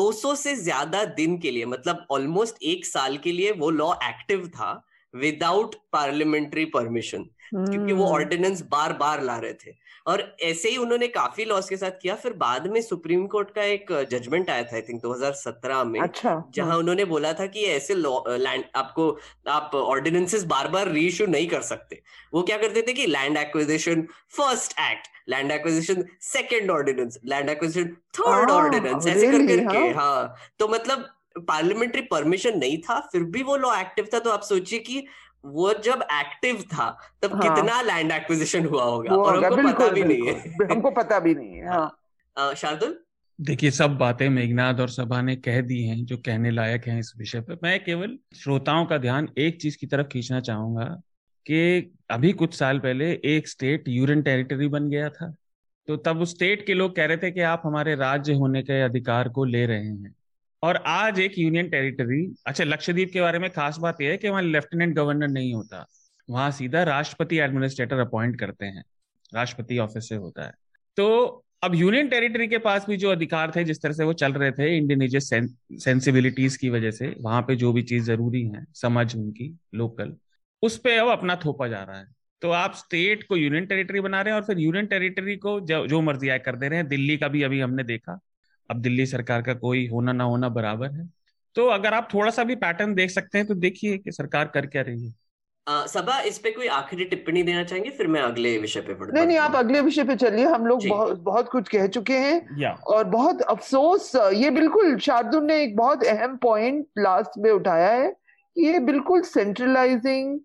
दो सौ से ज्यादा दिन के लिए, मतलब ऑलमोस्ट एक साल के लिए वो लॉ एक्टिव था विदाउट पार्लियामेंट्री परमिशन, क्योंकि वो ऑर्डिनेंस बार बार ला रहे थे। और ऐसे ही उन्होंने काफी लॉस के साथ किया। फिर बाद में सुप्रीम कोर्ट का एक जजमेंट आया था आई थिंक दो हज़ार सत्रह में। अच्छा। जहां उन्होंने बोला था कि ऐसे लैंड आपको आप ऑर्डिनेंसेस बार बार रीइश्यू नहीं कर सकते। वो क्या करते थे कि land acquisition first act, land acquisition second ordinance, land acquisition third ordinance, ऐसे कर करके। हाँ, तो मतलब पार्लियामेंट्री परमिशन नहीं था, फिर भी वो लॉ एक्टिव था। तो आप सोचिए कि वो जब एक्टिव था तब हाँ। कितना लैंड एक्विजिशन हुआ होगा, और हमको पता भी नहीं है, हमको पता भी नहीं है। हाँ। शार्दुल, देखिए सब बातें मेघनाद और सभा ने कह दी हैं जो कहने लायक हैं इस विषय पर। मैं केवल श्रोताओं का ध्यान एक चीज की तरफ खींचना चाहूंगा कि अभी कुछ साल पहले एक स्टेट यूनियन टेरिटरी बन गया था, तो तब उस स्टेट के लोग कह रहे थे कि आप हमारे राज्य होने के अधिकार को ले रहे हैं। और आज एक यूनियन टेरिटरी, अच्छा लक्षद्वीप के बारे में खास बात यह है कि वहाँ लेफ्टिनेंट गवर्नर नहीं होता, वहाँ सीधा राष्ट्रपति एडमिनिस्ट्रेटर अपॉइंट करते हैं, राष्ट्रपति ऑफिस से होता है। तो अब यूनियन टेरिटरी के पास भी जो अधिकार थे, जिस तरह से वो चल रहे थे इंडिजिनस सेंसिबिलिटीज की वजह से, वहाँ पे जो भी चीज जरूरी है समझ उनकी लोकल, उस पर अब अपना थोपा जा रहा है। तो आप स्टेट को यूनियन टेरिटरी बना रहे हैं और फिर यूनियन टेरिटरी को जो, जो मर्जी आए कर दे रहे हैं। दिल्ली का भी अभी हमने देखा, अब दिल्ली सरकार का कोई होना ना होना बराबर है। तो अगर आप थोड़ा सा भी पैटर्न देख सकते हैं तो देखिए कि सरकार कर क्या रही है। आ, सबा इस पे कोई आखिरी टिप्पणी देना चाहेंगे, फिर मैं अगले विषय पे बढ़ता हूं। नहीं नहीं, आप अगले विषय पे चलिए, हम लोग बहुत, बहुत कुछ कह चुके हैं। और बहुत अफसोस, ये बिल्कुल शार्दुल ने एक बहुत अहम पॉइंट लास्ट में उठाया है कि ये बिल्कुल सेंट्रलाइजिंग,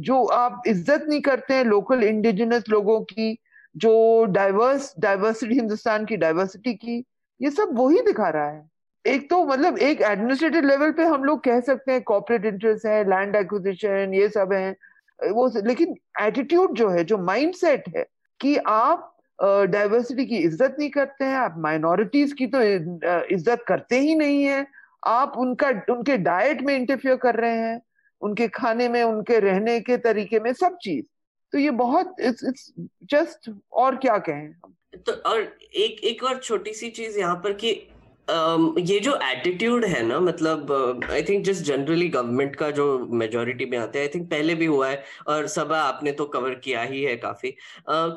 जो आप इज्जत नहीं करते हैं लोकल इंडिजिनस लोगों की, जो डाइवर्स डाइवर्सिटी हिंदुस्तान की डाइवर्सिटी की, ये सब वही दिखा रहा है। एक तो मतलब एक एडमिनिस्ट्रेटिव लेवल पे हम लोग कह सकते हैं कॉर्पोरेट इंटरेस्ट है, लैंड एक्विजिशन, ये सब है वो, लेकिन एटीट्यूड जो है, जो माइंडसेट है कि आप डाइवर्सिटी की इज्जत नहीं करते हैं, आप माइनॉरिटीज की तो इज्जत करते ही नहीं है, आप उनका उनके डाइट में इंटरफियर कर रहे हैं, उनके खाने में, उनके रहने के तरीके में, सब चीज। तो ये बहुत इट्स इट्स जस्ट, और क्या कहें। तो और एक एक और छोटी सी चीज यहाँ पर कि Um, ये जो एटीट्यूड है ना, मतलब I think just generally government का जो मेजोरिटी में आता है, आई थिंक पहले भी हुआ है और सबा आपने तो कवर किया ही है काफी, uh,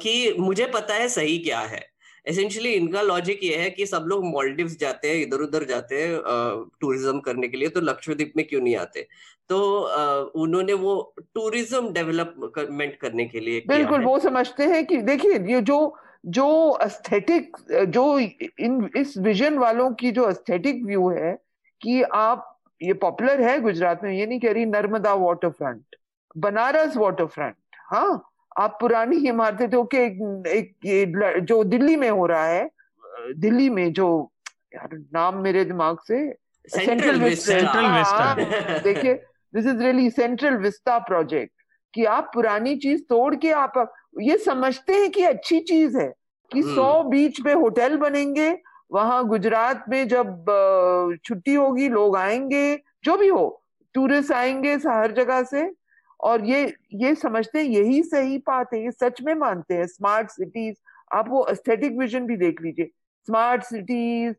कि मुझे पता है सही क्या है. एसेंशियली इनका लॉजिक ये है कि सब लोग मालदीव्स जाते हैं, इधर उधर जाते हैं टूरिज्म करने के लिए, तो लक्षद्वीप में क्यों नहीं आते. तो उन्होंने वो टूरिज्म डेवलपमेंट करने के लिए बिल्कुल वो समझते हैं कि देखिए ये जो जो एस्थेटिक जो इन इस विजन वालों की जो एस्थेटिक व्यू है कि आप ये पॉपुलर है गुजरात में, ये नहीं कह रही Narmada water front, Banaras water front, हाँ आप पुरानी इमारतें तो के एक, एक जो दिल्ली में हो रहा है, दिल्ली में जो यार नाम मेरे दिमाग से सेंट्रल विस्टा, देखिए this is really central vista project कि आप पुरानी चीज तोड़ के आप ये समझते हैं कि अच्छी चीज है कि सौ बीच पे होटल बनेंगे, वहां गुजरात में जब छुट्टी होगी लोग आएंगे, जो भी हो टूरिस्ट आएंगे हर जगह से, और ये ये समझते हैं यही सही बात है, ये सच में मानते हैं. स्मार्ट सिटीज, आप वो एस्थेटिक विजन भी देख लीजिए, smart cities,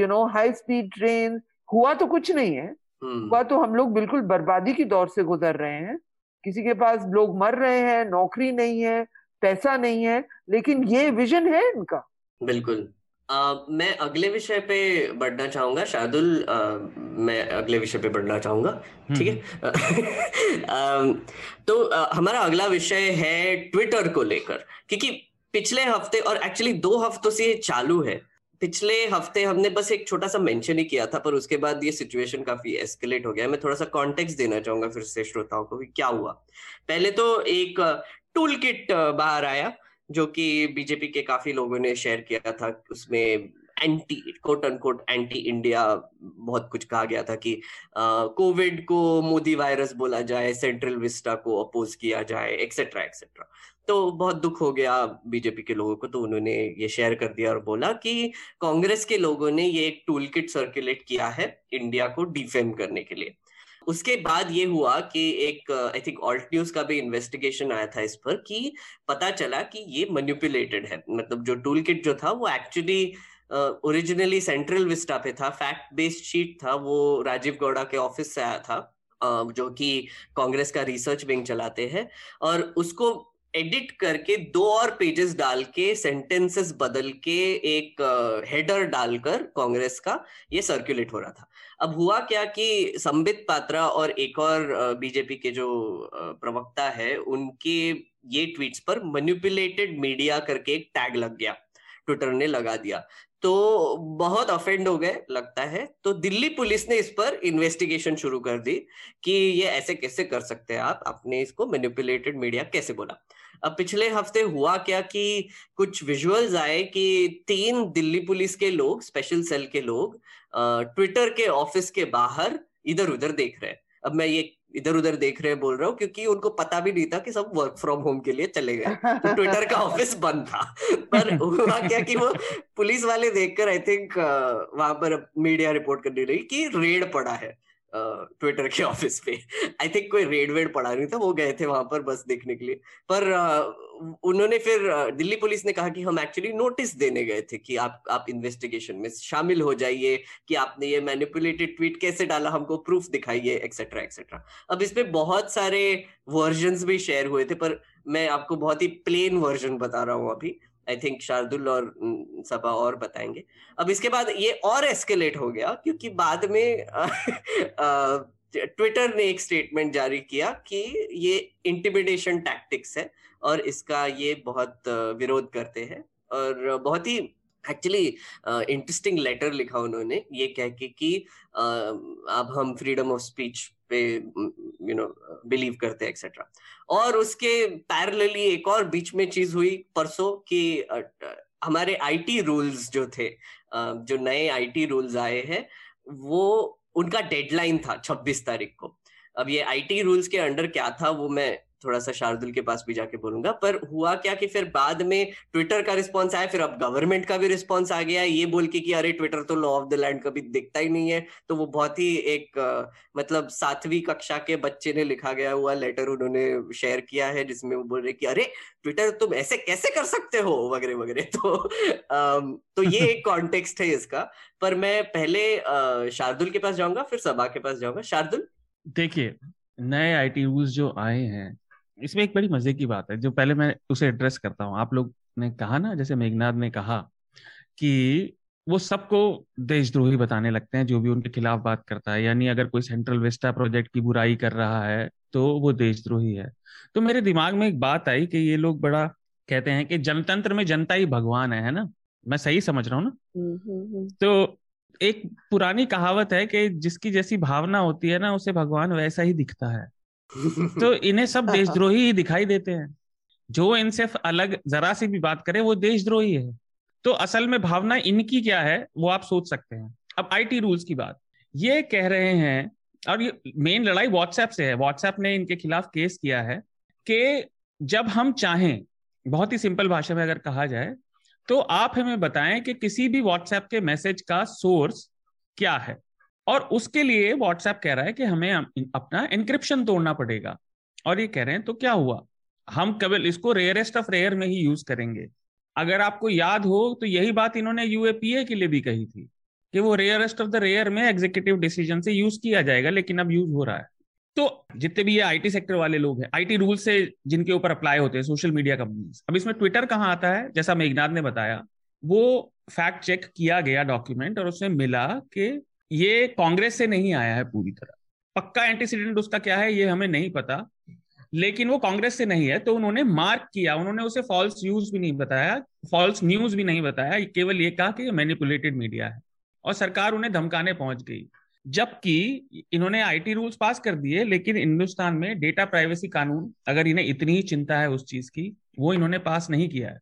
you know high speed train, हुआ तो कुछ नहीं है, हुआ तो हम लोग बिल्कुल बर्बादी की दौर से गुजर रहे हैं, किसी के पास लोग मर रहे हैं, नौकरी नहीं है, पैसा नहीं है, लेकिन ये विजन है इनका. बिल्कुल. Uh, मैं अगले विषय पे बढ़ना चाहूंगा शार्दुल, uh, मैं अगले विषय पे बढ़ना चाहूंगा, ठीक है. uh, तो uh, हमारा अगला विषय है ट्विटर को लेकर, क्योंकि पिछले हफ्ते और एक्चुअली दो हफ्तों से ये चालू है. पिछले हफ्ते हमने बस एक छोटा सा मेंशन ही किया था, पर उसके बाद ये सिचुएशन काफी एस्केलेट हो गया. मैं थोड़ा सा कॉन्टेक्स्ट देना चाहूंगा फिर से श्रोताओं को कि क्या हुआ. पहले तो एक टूल किट बाहर आया जो कि बीजेपी के काफी लोगों ने शेयर किया था. उसमें anti quote unquote anti India बहुत कुछ कहा गया था कि कोविड को मोदी वायरस बोला जाए, सेंट्रल विस्टा को अपोज किया जाए, एक्सेट्रा एक्सेट्रा. तो बहुत दुख हो गया बीजेपी के लोगों को, तो उन्होंने ये शेयर कर दिया और बोला कि कांग्रेस के लोगों ने ये एक टूल किट सर्कुलेट किया है इंडिया को डिफेम करने के लिए. उसके बाद ये हुआ कि एक आई थिंक ऑल्ट न्यूज का भी इन्वेस्टिगेशन आया था इस पर, कि पता चला कि ये मैनिपुलेटेड है. मतलब जो टूल किट जो था वो एक्चुअली ओरिजिनली सेंट्रल विस्टा पे था, फैक्ट बेस्ड शीट था, वो राजीव गौड़ा के ऑफिस से आया था, uh, जो कि कांग्रेस का रिसर्च विंग चलाते हैं, और उसको एडिट करके दो और पेजेस डाल के, सेंटेंसेस बदल के, एक हेडर डालकर कांग्रेस का ये सर्कुलेट हो रहा था. अब हुआ क्या कि संबित पात्रा और एक और बीजेपी के जो प्रवक्ता है उनके ये ट्वीट्स पर मैनिपुलेटेड मीडिया करके एक टैग लग गया, ट्विटर ने लगा दिया, तो बहुत ऑफेंड हो गए लगता है. तो दिल्ली पुलिस ने इस पर इन्वेस्टिगेशन शुरू कर दी कि ये ऐसे कैसे कर सकते हैं आप, आपने इसको मैनिपुलेटेड मीडिया कैसे बोला. अब पिछले हफ्ते हुआ क्या कि कुछ विजुअल्स आए कि तीन दिल्ली पुलिस के लोग, स्पेशल सेल के लोग, ट्विटर के ऑफिस के बाहर इधर उधर देख रहे हैं. अब मैं ये इधर उधर देख रहे हैं बोल रहा हूँ क्योंकि उनको पता भी नहीं था कि सब वर्क फ्रॉम होम के लिए चले गए, तो ट्विटर का ऑफिस बंद था. पर हुआ क्या कि वो पुलिस वाले देखकर आई थिंक वहां पर मीडिया रिपोर्ट करने लगी कि रेड पड़ा है ट्विटर के ऑफिस पे. आई थिंक कोई रेड वेड पड़ा नहीं था, वो गए थे वहां पर बस देखने के लिए. पर उन्होंने फिर, दिल्ली पुलिस ने कहा कि हम एक्चुअली नोटिस देने गए थे कि आप आप इन्वेस्टिगेशन में शामिल हो जाइए, कि आपने ये मैनिपुलेटेड ट्वीट कैसे डाला, हमको प्रूफ दिखाइए, एक्सेट्रा एक्सेट्रा. अब इसमें बहुत सारे वर्जन्स भी शेयर हुए थे, पर मैं आपको बहुत ही प्लेन वर्जन बता रहा हूँ अभी. आई थिंक शार्दुल और सबा और बताएंगे. अब इसके बाद ये और एस्केलेट हो गया क्योंकि बाद में ट्विटर ने एक स्टेटमेंट जारी किया कि ये इंटिमिडेशन टैक्टिक्स है और इसका ये बहुत विरोध करते हैं. और बहुत ही एक्चुअली इंटरेस्टिंग लेटर लिखा उन्होंने, ये कह के कि uh, अब हम फ्रीडम ऑफ स्पीच पे यू नो बिलीव करते हैं एक्सेट्रा. और उसके पैरेलली एक और बीच में चीज हुई परसों कि uh, हमारे आईटी रूल्स जो थे, uh, जो नए आईटी रूल्स आए हैं, वो उनका डेडलाइन था छब्बीस तारीख को. अब ये आईटी रूल्स के अंडर क्या था वो मैं थोड़ा सा शार्दुल के पास भी जाके बोलूंगा। पर हुआ क्या कि फिर बाद में ट्विटर का रिस्पॉन्स आया, फिर अब गवर्नमेंट का भी रिस्पॉन्स आ गया ये बोल के कि अरे ट्विटर तो लॉ ऑफ द लैंड कभी दिखता ही नहीं है। तो वो बहुत ही एक आ, मतलब सातवीं कक्षा के बच्चे ने लिखा गया हुआ लेटर उन्होंने शेयर किया है जिसमें वो बोल रहे कि अरे ट्विटर तुम ऐसे कैसे कर सकते हो वगैरह वगैरह। तो आ, तो ये एक कॉन्टेक्स्ट है इसका। पर मैं पहले शार्दुल के पास जाऊंगा फिर सबा के पास जाऊंगा। शार्दुल, देखिए नए आईटी रूल्स जो आए हैं इसमें एक बड़ी मजे की बात है जो पहले मैं उसे एड्रेस करता हूँ। आप लोग ने कहा ना, जैसे मेघनाद ने कहा कि वो सबको देशद्रोही बताने लगते हैं जो भी उनके खिलाफ बात करता है, यानी अगर कोई सेंट्रल विस्टा प्रोजेक्ट की बुराई कर रहा है तो वो देशद्रोही है। तो मेरे दिमाग में एक बात आई कि ये लोग बड़ा कहते हैं कि जनतंत्र में जनता ही भगवान है, है ना, मैं सही समझ रहा हूँ ना। तो एक पुरानी कहावत है कि जिसकी जैसी भावना होती है ना उसे भगवान वैसा ही दिखता है। तो इन्हें सब देशद्रोही ही दिखाई देते हैं, जो इनसे अलग जरा सी भी बात करे वो देशद्रोही है। तो असल में भावना इनकी क्या है वो आप सोच सकते हैं। अब आईटी रूल्स की बात, ये कह रहे हैं, और ये मेन लड़ाई व्हाट्सएप से है, व्हाट्सएप ने इनके खिलाफ केस किया है कि जब हम चाहें, बहुत ही सिंपल भाषा में अगर कहा जाए तो आप हमें बताएं कि किसी भी व्हाट्सएप के मैसेज का सोर्स क्या है, और उसके लिए व्हाट्सएप कह रहा है कि हमें अपना एन्क्रिप्शन तोड़ना पड़ेगा। और ये कह रहे हैं तो क्या हुआ, हम केवल इसको रेयरेस्ट ऑफ रेयर में ही यूज करेंगे। अगर आपको याद हो तो यही बात इन्होंने यूएपीए के लिए भी कही थी कि वो रेयरेस्ट ऑफ द रेयर में एग्जीक्यूटिव डिसीजन से यूज किया जाएगा, लेकिन अब यूज हो रहा है। तो जितने भी ये आईटी सेक्टर वाले लोग हैं, आईटी रूल से जिनके ऊपर अप्लाई होते हैं सोशल मीडिया कंपनीज, अब इसमें ट्विटर कहाँ आता है, जैसा मेघनाद ने बताया वो फैक्ट चेक किया गया डॉक्यूमेंट और उसमें मिला कि ये कांग्रेस से नहीं आया है पूरी तरह, पक्का एंटीसीडेंट उसका क्या है ये हमें नहीं पता, लेकिन वो कांग्रेस से नहीं है। तो उन्होंने मार्क किया, उन्होंने उसे फॉल्स न्यूज भी नहीं बताया, फॉल्स न्यूज भी नहीं बताया, केवल ये कहा कि मैनिपुलेटेड मीडिया है, और सरकार उन्हें धमकाने पहुंच गई। जबकि इन्होंने आईटी रूल्स पास कर दिए, लेकिन हिंदुस्तान में डेटा प्राइवेसी कानून, अगर इन्हें इतनी ही चिंता है उस चीज की, वो इन्होंने पास नहीं किया है।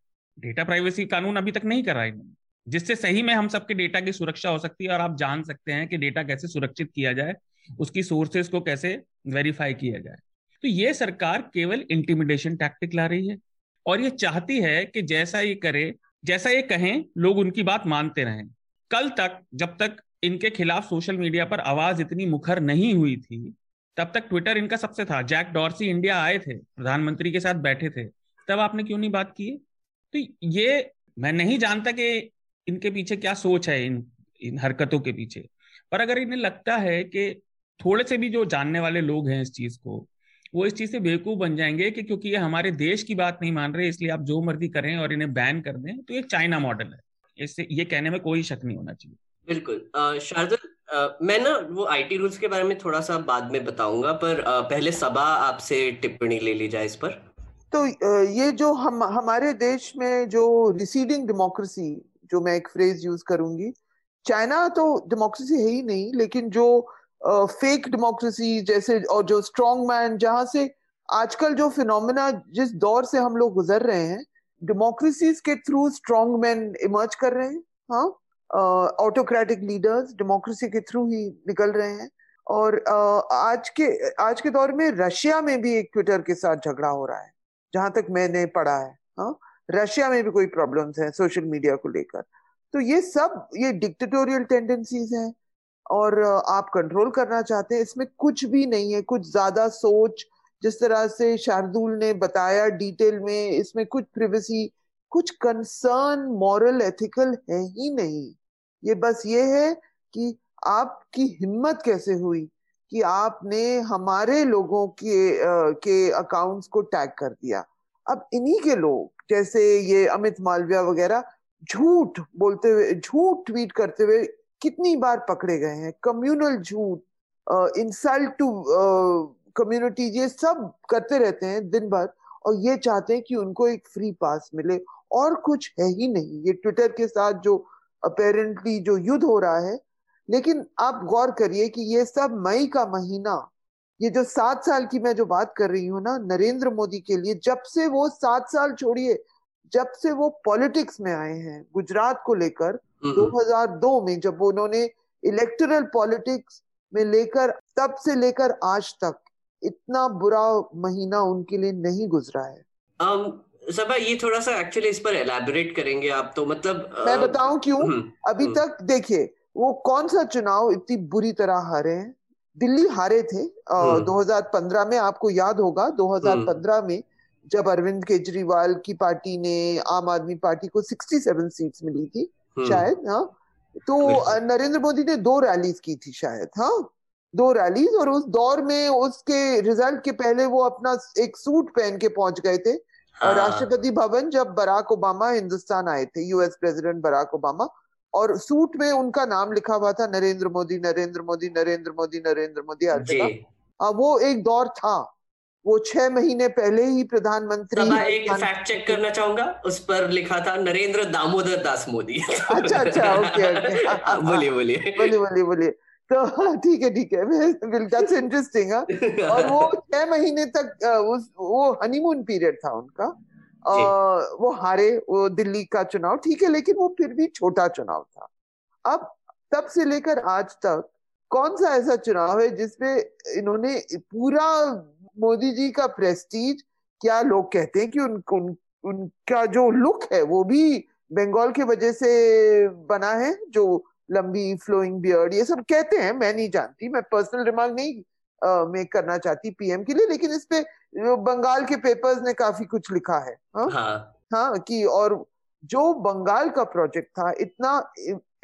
डेटा प्राइवेसी कानून अभी तक नहीं करा इन्होंने, जिससे सही में हम सबके डेटा की सुरक्षा हो सकती है और आप जान सकते हैं कि डेटा कैसे सुरक्षित किया जाए, उसकी सोर्सेस को कैसे वेरीफाई किया जाए। तो ये सरकार केवल इंटिमिडेशन टैक्टिक ला रही है, और ये चाहती है कि जैसा ये करे, जैसा ये कहें, लोग उनकी बात मानते रहें। कल तक जब तक इनके खिलाफ सोशल मीडिया पर आवाज इतनी मुखर नहीं हुई थी तब तक ट्विटर इनका सबसे था। जैक डॉर्सी इंडिया आए थे, प्रधानमंत्री के साथ बैठे थे, तब आपने क्यों नहीं बात की है? तो ये मैं नहीं जानता कि इनके पीछे क्या सोच है इन इन हरकतों के पीछे, पर अगर इन्हें लगता है कि थोड़े से भी जो जानने वाले लोग हैं इस चीज को, वो इस चीज से बेवकूफ बन जाएंगे कि क्योंकि ये हमारे देश की बात नहीं मान रहे इसलिए आप जो मर्जी करें और इन्हें बैन कर दें, तो ये चाइना मॉडल है, इससे ये कहने में कोई शक नहीं होना चाहिए। बिल्कुल शार्दुल, मैं ना वो आईटी रूल्स के बारे में थोड़ा सा बाद में बताऊंगा, पर आ, पहले सबा आपसे टिप्पणी ले ली जाए इस पर। तो ये जो हम हमारे देश में जो रिसीडिंग डेमोक्रेसी, जो मैं एक फ्रेज यूज करूंगी, चाइना तो डेमोक्रेसी है ही नहीं, लेकिन जो आ, फेक डेमोक्रेसी जैसे, और जो स्ट्रॉन्ग मैन, जहाँ से आजकल जो फिनोमिना, जिस दौर से हम लोग गुजर रहे हैं, डेमोक्रेसीज के थ्रू स्ट्रॉन्ग मैन इमर्ज कर रहे हैं। हाँ, ऑटोक्रेटिक लीडर्स डेमोक्रेसी के थ्रू ही निकल रहे हैं। और uh, आज के आज के दौर में रशिया में भी एक ट्विटर के साथ झगड़ा हो रहा है, जहां तक मैंने पढ़ा है। हाँ, रशिया में भी कोई प्रॉब्लम्स हैं सोशल मीडिया को लेकर। तो ये सब ये डिक्टेटोरियल टेंडेंसीज हैं, और uh, आप कंट्रोल करना चाहते हैं। इसमें कुछ भी नहीं है कुछ ज्यादा सोच, जिस तरह से शार्दुल ने बताया डिटेल में, इसमें कुछ प्रिवेसी, कुछ कंसर्न मॉरल एथिकल है ही नहीं। ये बस ये है कि आपकी हिम्मत कैसे हुई कि आपने हमारे लोगों के आ, के अकाउंट्स को टैग कर दिया। अब इन्हीं के लोग, जैसे ये अमित मालविया वगैरह, झूठ बोलते हुए, झूठ ट्वीट करते हुए कितनी बार पकड़े गए हैं। कम्युनल झूठ, इंसल्ट टू कम्युनिटी, ये सब करते रहते हैं दिन भर, और ये चाहते हैं कि उनको एक फ्री पास मिले। और कुछ है ही नहीं ये ट्विटर के साथ जो अपेरेंटली जो युद्ध हो रहा है। लेकिन आप गौर करिए कि ये सब मई का महीना, ये जो सात साल की मैं जो बात कर रही हूँ ना नरेंद्र मोदी के लिए, जब से वो सात साल छोड़िए जब से वो पॉलिटिक्स में आए हैं, गुजरात को लेकर दो हज़ार दो में जब उन्होंने इलेक्टोरल पॉलिटिक्स में लेकर, तब से लेकर आज तक इतना बुरा महीना उनके लिए नहीं गुजरा है। um... सबा, ये थोड़ा सा एक्चुअली इस पर एलैबोरेट करेंगे आप, तो मतलब आ... मैं बताऊं क्यों। अभी हुँ, तक देखिए वो कौन सा चुनाव इतनी बुरी तरह हारे हैं। दिल्ली हारे थे दो हज़ार पंद्रह में, आपको याद होगा दो हज़ार पंद्रह में जब अरविंद केजरीवाल की पार्टी ने आम आदमी पार्टी को सड़सठ सीट्स मिली थी शायद, हाँ, तो नरेंद्र मोदी ने दो रैलीज की थी शायद, हाँ दो रैलीज, और उस दौर में उसके रिजल्ट के पहले वो अपना एक सूट पहन के पहुंच गए थे राष्ट्रपति भवन जब बराक ओबामा हिंदुस्तान आए थे, यूएस प्रेसिडेंट बराक ओबामा, और सूट में उनका नाम लिखा हुआ था नरेंद्र मोदी नरेंद्र मोदी नरेंद्र मोदी नरेंद्र मोदी हर जगह। वो एक दौर था, वो छह महीने पहले ही प्रधानमंत्री, एक फैक्ट चेक करना चाहूंगा, उस पर लिखा था नरेंद्र दामोदर दास मोदी। अच्छा अच्छा, ओके, बोलिए बोलिए बोलिए बोलिए, तो ठीक है ठीक है, दैट्स इंटरेस्टिंग। और वो छह महीने तक उस वो हनीमून पीरियड था उनका, आ, वो हारे वो दिल्ली का चुनाव, ठीक है, लेकिन वो फिर भी छोटा चुनाव था। अब तब से लेकर आज तक कौन सा ऐसा चुनाव है जिसमें इन्होंने पूरा मोदी जी का प्रेस्टीज, क्या लोग कहते हैं कि उन, उन उनका जो लुक है वो भी बंगाल के वजह से बना है, जो लंबी फ्लोइंग बियर्ड ये सब कहते हैं, मैं नहीं जानती, मैं पर्सनल रिमार्क नहीं आ, मैं करना चाहती पीएम के लिए, लेकिन इस पे बंगाल के पेपर्स ने काफी कुछ लिखा है, हा? हाँ हाँ कि, और जो बंगाल का प्रोजेक्ट था इतना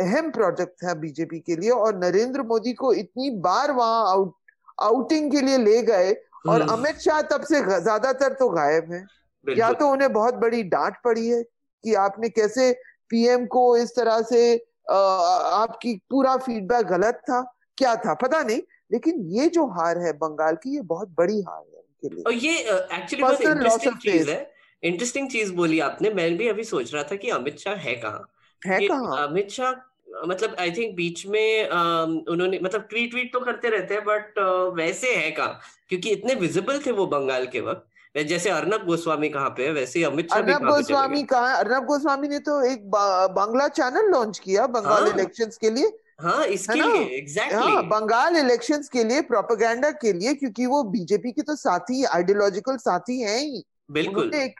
अहम प्रोजेक्ट था बीजेपी के लिए, और नरेंद्र मोदी को इतनी बार वहां आउट, आउटिंग के लिए ले गए, और अमित शाह तब से ज्यादातर तो गायब है, या तो उन्हें बहुत बड़ी डांट पड़ी है कि आपने कैसे पीएम को इस तरह से, आपकी पूरा फीडबैक गलत था, क्या था पता नहीं, लेकिन ये जो हार है बंगाल की, ये बहुत बड़ी हार है उनके लिए। और ये एक्चुअली बहुत इंटरेस्टिंग चीज है, इंटरेस्टिंग चीज बोली आपने, मैं भी अभी सोच रहा था कि अमित शाह है कहाँ है कहाँ अमित शाह, मतलब आई थिंक बीच में आ, उन्होंने मतलब ट्वीट ट्वीट तो करते रहते हैं, बट वैसे है कहाँ, क्योंकि इतने विजिबल थे वो बंगाल के वक्त, जैसे अर्णव गोस्वामी कहाँ पे है वैसे अमित शाह। अर्णव गोस्वामी कहाँ, अर्णव गोस्वामी ने तो एक बा, बांग्ला चैनल लॉन्च किया बंगाल इलेक्शंस के लिए, हाँ इसके लिए एग्जैक्टली, हाँ बंगाल इलेक्शंस के लिए, प्रोपेगेंडा के लिए, क्योंकि वो बीजेपी के तो साथी, आइडियोलॉजिकल साथी हैं ही, बिल्कुल। एक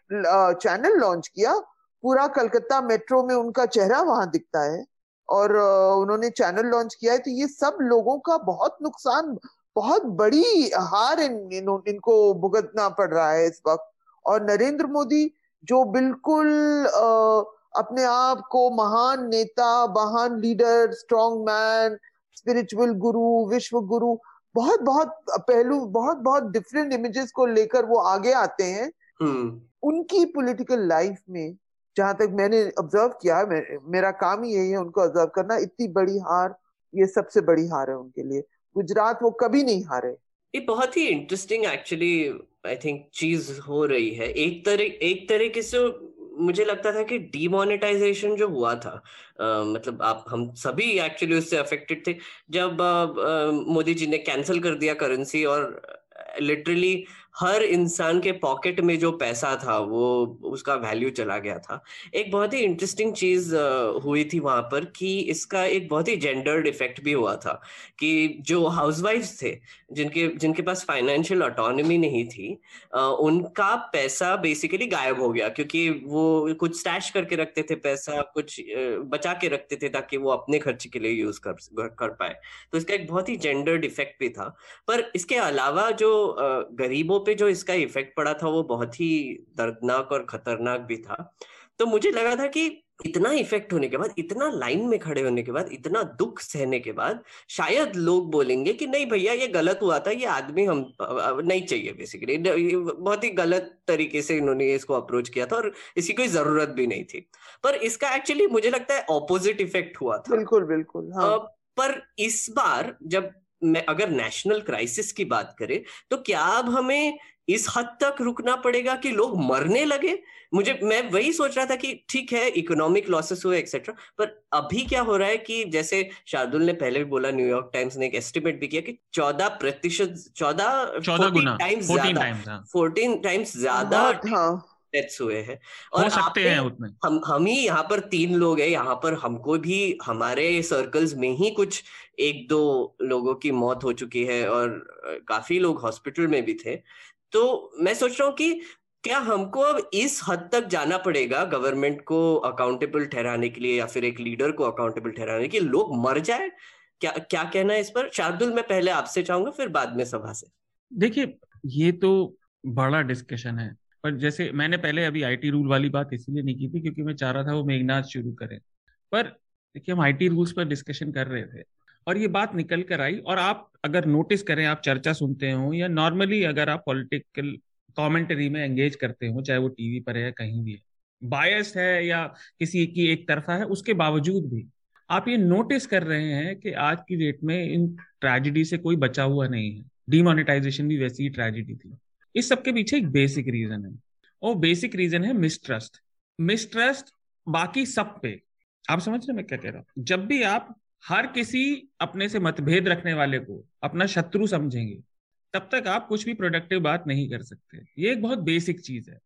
चैनल लॉन्च किया, पूरा कलकत्ता मेट्रो में उनका चेहरा वहां दिखता है, और उन्होंने चैनल लॉन्च किया है, तो ये सब लोगों का बहुत नुकसान, बहुत बड़ी हार इन, इन, इनको भुगतना पड़ रहा है इस वक्त। और नरेंद्र मोदी जो बिल्कुल आ, अपने आप को महान नेता, महान लीडर, स्ट्रॉन्ग मैन, स्पिरिचुअल गुरु, विश्व गुरु, बहुत बहुत पहलू, बहुत बहुत डिफरेंट इमेजेस को लेकर वो आगे आते हैं, उनकी पॉलिटिकल लाइफ में जहां तक मैंने ऑब्जर्व किया, मे, मेरा काम ही यही है उनको ऑब्जर्व करना, इतनी बड़ी हार, ये सबसे बड़ी हार है उनके लिए। गुजरात वो कभी नहीं हारे। ये बहुत ही इंटरेस्टिंग एक्चुअली आई थिंक चीज हो रही है। एक तरह एक तरीके से मुझे लगता था कि डिमोनेटाइजेशन जो हुआ था, आ, मतलब आप हम सभी एक्चुअली उससे अफेक्टेड थे, जब आ, आ, मोदी जी ने कैंसिल कर दिया करेंसी, और लिटरली हर इंसान के पॉकेट में जो पैसा था वो उसका वैल्यू चला गया था। एक बहुत ही इंटरेस्टिंग चीज हुई थी वहां पर कि इसका एक बहुत ही जेंडर्ड इफेक्ट भी हुआ था कि जो हाउसवाइफ्स थे, जिनके जिनके पास फाइनेंशियल ऑटोनॉमी नहीं थी, उनका पैसा बेसिकली गायब हो गया, क्योंकि वो कुछ स्टैश करके रखते थे पैसा, कुछ बचा के रखते थे ताकि वो अपने खर्चे के लिए यूज कर कर पाए। तो इसका एक बहुत ही जेंडर्ड इफेक्ट भी था। पर इसके अलावा जो गरीबों पे जो इसका इफेक्ट पड़ा था वो बहुत ही दर्दनाक और खतरनाक भी था। तो मुझे लगा था कि इतना इफेक्ट होने के बाद, इतना लाइन में खड़े होने के बाद, इतना दुख सहने के बाद, शायद लोग बोलेंगे कि नहीं भैया ये गलत हुआ था, ये आदमी हम नहीं चाहिए, बेसिकली बहुत ही गलत तरीके से इन्होंने इसको अप्रोच किया था और इसकी कोई जरूरत भी नहीं थी। पर इसका एक्चुअली मुझे लगता है ऑपोजिट इफेक्ट हुआ था। बिल्कुल बिल्कुल, हाँ। पर इस बार जब मैं अगर नेशनल क्राइसिस की बात करें, तो क्या अब हमें इस हद तक रुकना पड़ेगा कि लोग मरने लगे? मुझे मैं वही सोच रहा था कि ठीक है इकोनॉमिक लॉसेस हुए एक्सेट्रा, पर अभी क्या हो रहा है कि जैसे शार्दुल ने पहले भी बोला, न्यूयॉर्क टाइम्स ने एक एस्टिमेट भी किया कि चौदह प्रतिशत चौदह चौदह टाइम्स ज्यादा फोर्टीन टाइम्स ज्यादा डेथ्स हुए हैं और सकते हैं उतने। हम हम ही यहाँ पर तीन लोग हैं, यहाँ पर हमको भी हमारे सर्कल्स में ही कुछ एक दो लोगों की मौत हो चुकी है और काफी लोग हॉस्पिटल में भी थे। तो मैं सोच रहा हूँ कि क्या हमको अब इस हद तक जाना पड़ेगा गवर्नमेंट को अकाउंटेबल ठहराने के लिए या फिर एक लीडर को अकाउंटेबल ठहराने के लिए, लोग मर जाए? क्या क्या कहना है इस पर शार्दुल? मैं पहले आपसे चाहूंगा फिर बाद में सभा से। देखिए ये तो बड़ा डिस्कशन है, पर जैसे मैंने पहले अभी आईटी रूल वाली बात इसलिए नहीं की थी क्योंकि मैं चाह रहा था वो मेघनाद शुरू करें, पर देखिए हम आईटी रूल्स पर डिस्कशन कर रहे थे और ये बात निकल कर आई। और आप अगर नोटिस करें, आप चर्चा सुनते हो या नॉर्मली अगर आप पॉलिटिकल कमेंट्री में एंगेज करते हो, चाहे वो टीवी पर है या कहीं भी है, बायस्ड है या किसी की एक तरफा है, उसके बावजूद भी आप ये नोटिस कर रहे हैं कि आज की डेट में इन ट्रेजिडी से कोई बचा हुआ नहीं है। डीमोनेटाइजेशन भी वैसी ही ट्रेजिडी थी। इस सबके पीछे एक बेसिक रीजन है, वो बेसिक रीजन है मिसट्रस्ट। मिसट्रस्ट बाकी सब पे, आप समझ रहे हैं मैं क्या कह रहा हूँ? जब भी आप हर किसी अपने से मतभेद रखने वाले को अपना शत्रु समझेंगे तब तक आप कुछ भी प्रोडक्टिव बात नहीं कर सकते। ये एक बहुत बेसिक चीज है।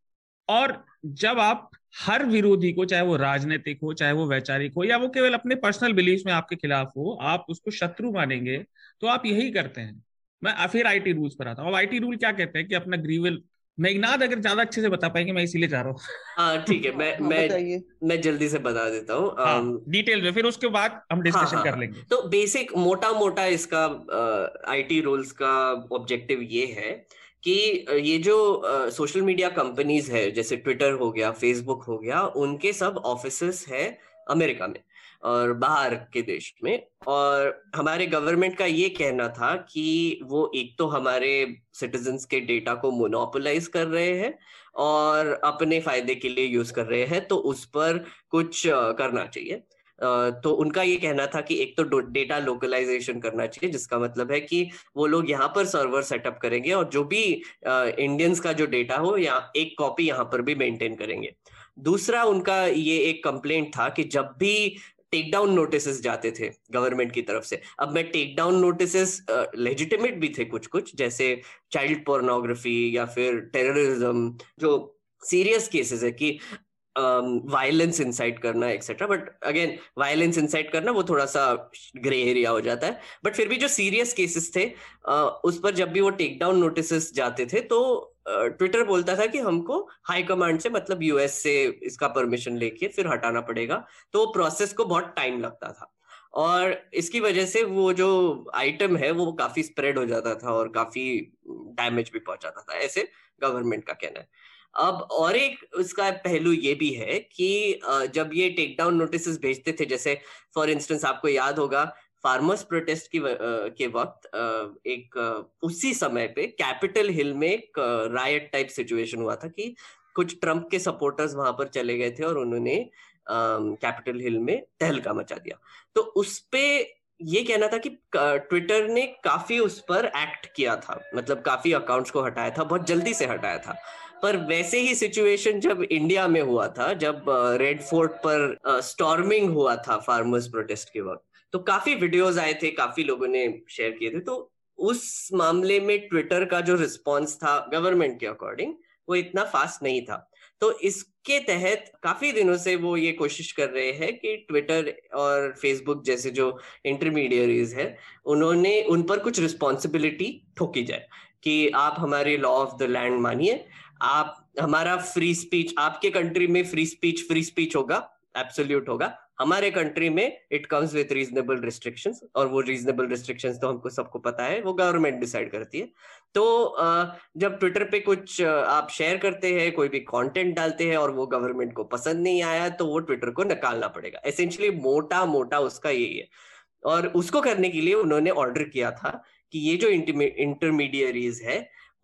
और जब आप हर विरोधी को, चाहे वो राजनीतिक हो, चाहे वो वैचारिक हो, या वो केवल अपने पर्सनल बिलीफ में आपके खिलाफ हो, आप उसको शत्रु मानेंगे, तो आप यही करते हैं। मैं फिर आईटी रूल्स पर आता हूँ। आईटी रूल क्या कहते हैं कि अपना ग्रीवल, मेघनाद अगर ज्यादा अच्छे से बता पाएंगे, मैं इसीलिए जा रहा हूँ। हाँ ठीक है, मैं मैं मैं जल्दी से बता देता हूँ हाँ, डिटेल में, फिर उसके बाद हम डिस्कशन हाँ, कर लेंगे। तो बेसिक मोटा मोटा इसका आईटी रूल्स का ऑब्जेक्टिव ये है कि ये जो सोशल मीडिया कंपनीज है जैसे ट्विटर हो गया, फेसबुक हो गया, उनके सब ऑफिसेस है अमेरिका में और बाहर के देश में। और हमारे गवर्नमेंट का ये कहना था कि वो एक तो हमारे सिटीजन्स के डेटा को मोनोपोलाइज कर रहे हैं और अपने फायदे के लिए यूज कर रहे हैं, तो उस पर कुछ करना चाहिए। तो उनका ये कहना था कि एक तो डेटा लोकलाइजेशन करना चाहिए, जिसका मतलब है कि वो लोग यहाँ पर सर्वर सेटअप करेंगे और जो भी इंडियंस का जो डेटा हो या एक कॉपी यहाँ पर भी मेंटेन करेंगे। दूसरा उनका ये एक कंप्लेंट था कि जब भी टेक डाउन नोटिस जाते थे गवर्नमेंट की तरफ से, अब मैं टेक डाउन नोटिस लेजिटिमेट भी थे कुछ कुछ, जैसे चाइल्ड पोर्नोग्राफी या फिर टेररिज्म, जो सीरियस केसेस है कि वायलेंस इंसाइट करना etcetera, but again violence incite करना वो थोड़ा सा ग्रे एरिया हो जाता है, बट फिर भी जो सीरियस केसेस थे uh, उस पर जब भी वो टेक डाउन नोटिस जाते थे तो ट्विटर uh, बोलता था कि हमको हाई कमांड से, मतलब यूएस से इसका परमिशन लेके फिर हटाना पड़ेगा। तो प्रोसेस को बहुत टाइम लगता था और इसकी वजह से वो जो आइटम है वो काफी स्प्रेड हो जाता था और काफी डैमेज भी पहुंचाता था, ऐसे गवर्नमेंट का कहना है। अब और एक उसका पहलू ये भी है कि जब ये टेक डाउन नोटिस भेजते थे, जैसे फॉर इंस्टेंस आपको याद होगा फार्मर्स प्रोटेस्ट की के वक्त एक उसी समय पे कैपिटल हिल में एक रायट टाइप सिचुएशन हुआ था कि कुछ ट्रम्प के सपोर्टर्स वहां पर चले गए थे और उन्होंने कैपिटल हिल में तहलका मचा दिया। तो उसपे ये कहना था कि ट्विटर ने काफी उस पर एक्ट किया था, मतलब काफी अकाउंट्स को हटाया था, बहुत जल्दी से हटाया था। पर वैसे ही सिचुएशन जब इंडिया में हुआ था, जब रेड फोर्ट पर स्टॉर्मिंग हुआ था फार्मर्स प्रोटेस्ट के वक्त, तो काफी वीडियोस आए थे, काफी लोगों ने शेयर किए थे। तो उस मामले में ट्विटर का जो रिस्पॉन्स था गवर्नमेंट के अकॉर्डिंग वो इतना फास्ट नहीं था। तो इसके तहत काफी दिनों से वो ये कोशिश कर रहे हैं कि ट्विटर और फेसबुक जैसे जो इंटरमीडियरीज है उन्होंने उन पर कुछ रिस्पॉन्सिबिलिटी ठोकी जाए कि आप हमारे लॉ ऑफ द लैंड मानिए, आप हमारा फ्री स्पीच, आपके कंट्री में फ्री स्पीच फ्री स्पीच होगा, एब्सोल्यूट होगा, हमारे कंट्री में it comes with reasonable restrictions, और वो रीजनेबल रिस्ट्रिक्शंस तो हमको सबको पता है वो गवर्नमेंट डिसाइड करती है। तो जब ट्विटर पे कुछ आप शेयर करते हैं, कोई भी कंटेंट डालते हैं और वो गवर्नमेंट को पसंद नहीं आया तो वो ट्विटर को निकालना पड़ेगा, एसेंशियली मोटा मोटा उसका यही है। और उसको करने के लिए उन्होंने ऑर्डर किया था कि ये जो इंटरमीडियरीज है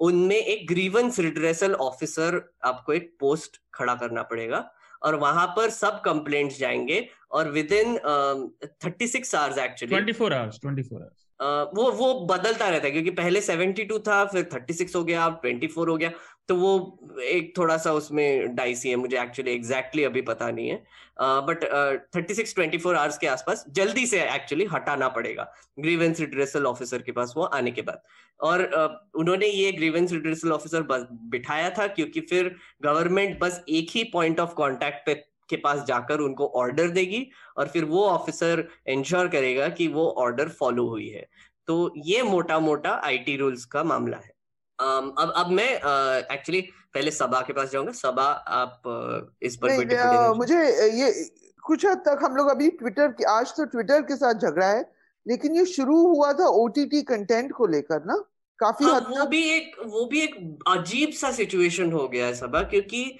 उनमें एक ग्रीवेंस रिड्रेसल ऑफिसर, आपको एक पोस्ट खड़ा करना पड़ेगा और वहां पर सब कंप्लेंट्स जाएंगे और within thirty six hours actually twenty four hours twenty four hours वो वो बदलता रहता है, क्योंकि पहले बहत्तर था, फिर छत्तीस हो गया, चौबीस हो गया, तो वो एक थोड़ा सा उसमें डाइसी है, मुझे एक्चुअली एग्जैक्टली अभी पता नहीं है, बट छत्तीस चौबीस आवर्स के आसपास जल्दी से एक्चुअली हटाना पड़ेगा ग्रीवेंस रिड्रेसल ऑफिसर के पास वो आने के बाद। और uh, उन्होंने ये ग्रीवेंस रिड्रेसल ऑफिसर बिठाया था क्योंकि फिर गवर्नमेंट बस एक ही पॉइंट ऑफ कॉन्टैक्ट पे के पास जाकर उनको ऑर्डर देगी और फिर वो ऑफिसर इंश्योर करेगा कि वो ऑर्डर फॉलो हुई है। तो ये मोटा मोटा आईटी रूल्स का मामला है। um, अब अब मैं एक्चुअली uh, पहले सबा के पास जाऊंगा। सबा, आप uh, इस पर मुझे ये कुछ हद तक, हम लोग अभी ट्विटर की, आज तो ट्विटर के साथ झगड़ा है, लेकिन ये शुरू हुआ था ओटीटी कंटेंट को लेकर ना, काफी हाँ, वो भी एक वो भी एक अजीब सा सिचुएशन हो गया है सबा, क्योंकि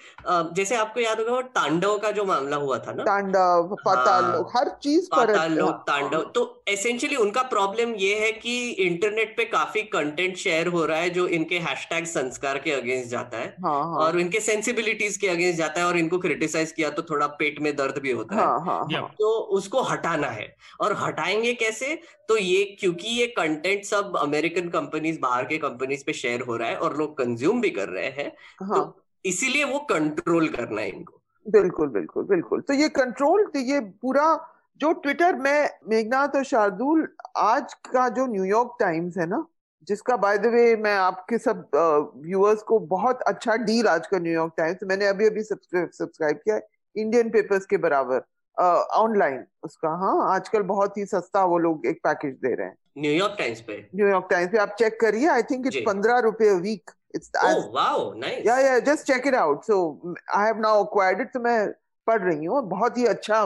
जैसे आपको याद होगा वो तांडव का जो मामला हुआ था ना, तांडव पाताल हाँ, लोग, हर चीज पाताल लोग तांडव। तो एसेंशियली उनका प्रॉब्लम ये है कि इंटरनेट पे काफी कंटेंट शेयर हो रहा है जो इनके हैशटैग संस्कार के अगेंस्ट जाता है हाँ, हाँ, और इनके सेंसिबिलिटीज के अगेंस्ट जाता है, और इनको क्रिटिसाइज किया तो थोड़ा पेट में दर्द भी होता हाँ, है हाँ, हाँ, तो उसको हटाना है। और हटाएंगे कैसे? तो ये क्योंकि ये कंटेंट सब अमेरिकन कंपनीज, बाहर के कंपनीज पे शेयर हो रहा है और लोग कंज्यूम भी कर रहे हैं हाँ। तो इसीलिए वो कंट्रोल करना है इनको। बिल्कुल बिल्कुल बिल्कुल। तो ये कंट्रोल, तो ये पूरा जो ट्विटर में मेघनाद और शार्दुल, आज का जो न्यूयॉर्क टाइम्स है ना, जिसका बाय द वे मैं आपके सब व्यूअर्स को, बहुत अच्छा डील आज का न्यूयॉर्क टाइम्स, मैंने अभी अभी सब्सक्राइब किया, इंडियन पेपर्स के बराबर ऑनलाइन उसका, हाँ आजकल बहुत ही सस्ता वो लोग एक पैकेज दे रहे हैं न्यूयॉर्क टाइम्स पे। न्यूयॉर्क टाइम्स पे आप चेक करिए, आई थिंक इट्स पंद्रह रुपए a week. It's wow nice, yeah yeah just check it out. So I have now acquired it, तो मैं पढ़ रही हूँ, बहुत ही अच्छा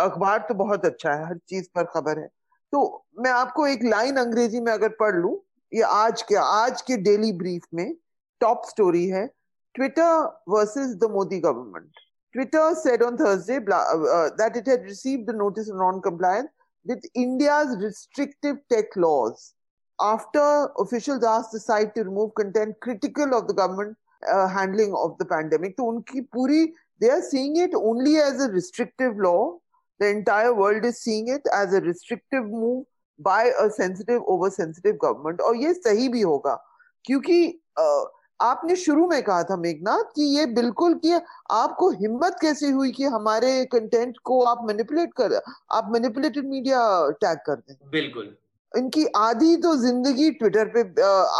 अखबार, तो बहुत अच्छा है, हर चीज पर खबर है। तो मैं आपको एक लाइन अंग्रेजी में अगर पढ़ लू, ये आज के आज के डेली ब्रीफ में टॉप स्टोरी है, Twitter versus the Modi government. Twitter said on Thursday uh, that it had received the notice of non-compliance with India's restrictive tech laws after officials asked the site to remove content critical of the government uh, handling of the pandemic. So, unki puri, they are seeing it only as a restrictive law. The entire world is seeing it as a restrictive move by a sensitive, oversensitive government. और ये सही भी होगा, क्योंकि uh, आपने शुरू में कहा था मेघनाद कि ये बिल्कुल, कि आपको हिम्मत कैसे हुई कि हमारे कंटेंट को आप मैनिपुलेट कर, आप मैनिपुलेटेड मीडिया टैग कर दें। बिल्कुल, इनकी आधी तो जिंदगी ट्विटर पे,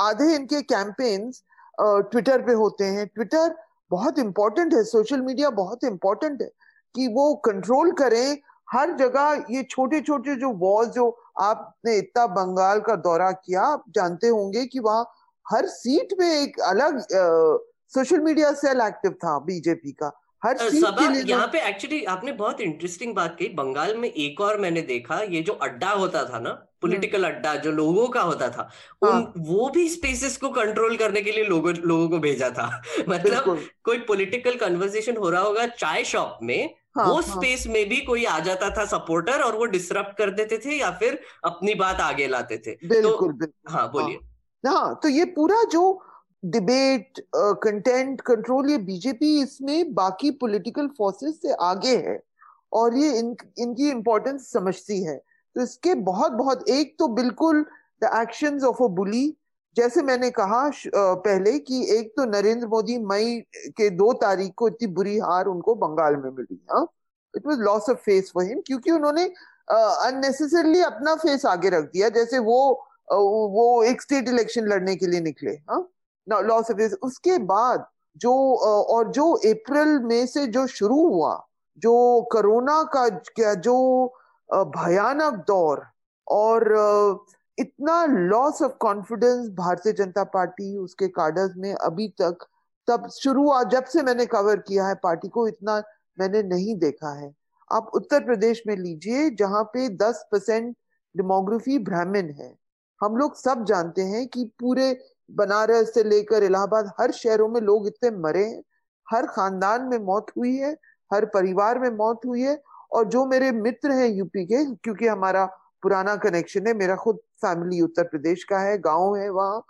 आधे इनके कैंपेन्स ट्विटर पे होते हैं। ट्विटर बहुत इम्पोर्टेंट है, सोशल मीडिया बहुत इम्पोर्टेंट है कि वो कंट्रोल करें हर जगह। ये छोटे छोटे जो वॉज, जो आपने इतना बंगाल का दौरा किया, आप जानते होंगे कि वहाँ हर सीट में एक अलग सोशल मीडिया सेल एक्टिव था बीजेपी का, हर सीट के लिए। यहाँ पे एक्चुअली आपने बहुत इंटरेस्टिंग बात कही, बंगाल में एक और मैंने देखा, ये जो अड्डा होता था ना, पॉलिटिकल अड्डा जो लोगों का होता था, हाँ। उन, वो भी स्पेसेस को कंट्रोल करने के लिए लोगों लोगों को भेजा था। मतलब कोई पॉलिटिकल कन्वर्सेशन हो रहा होगा चाय शॉप में, हाँ, वो स्पेस हाँ। में भी कोई आ जाता था सपोर्टर, और वो डिस्टर्ब कर देते थे या फिर अपनी बात आगे लाते थे। बिल्कुल, हाँ बोलिए। हाँ, तो ये पूरा जो डिबेट, कंटेंट कंट्रोल, ये बीजेपी इसमें बाकी पॉलिटिकल फोर्सेस से आगे है, और ये इन इनकी इम्पोर्टेंस समझती है। तो इसके बहुत बहुत, एक तो बिल्कुल the actions of a bully, जैसे मैंने कहा uh, पहले कि एक तो नरेंद्र मोदी मई के दो तारीख को इतनी बुरी हार उनको बंगाल में मिली, हाँ it was loss of face for him, क्योंकि उन्होंने अननेसेसरली uh, अपना फेस आगे रख दिया, जैसे वो वो एक स्टेट इलेक्शन लड़ने के लिए निकले, हाँ लॉस ऑफ फेस। उसके बाद जो, और जो अप्रैल में से जो शुरू हुआ, जो कोरोना का जो भयानक दौर, और इतना loss of confidence Bharatiya Janata party, उसके कार्डर्स में अभी तक, तब शुरू हुआ, जब से मैंने कवर किया है पार्टी को, इतना मैंने नहीं देखा है। आप उत्तर प्रदेश में लीजिए, जहाँ पे दस परसेंट डेमोग्राफी ब्राह्मण है। हम लोग सब जानते हैं कि पूरे बनारस से लेकर इलाहाबाद, हर शहरों में लोग इतने मरे हैं, हर खानदान में मौत हुई है, हर परिवार में मौत हुई है। और जो मेरे मित्र हैं यूपी के, क्योंकि हमारा पुराना कनेक्शन है, मेरा खुद फैमिली उत्तर प्रदेश का है, गांव है वहाँ,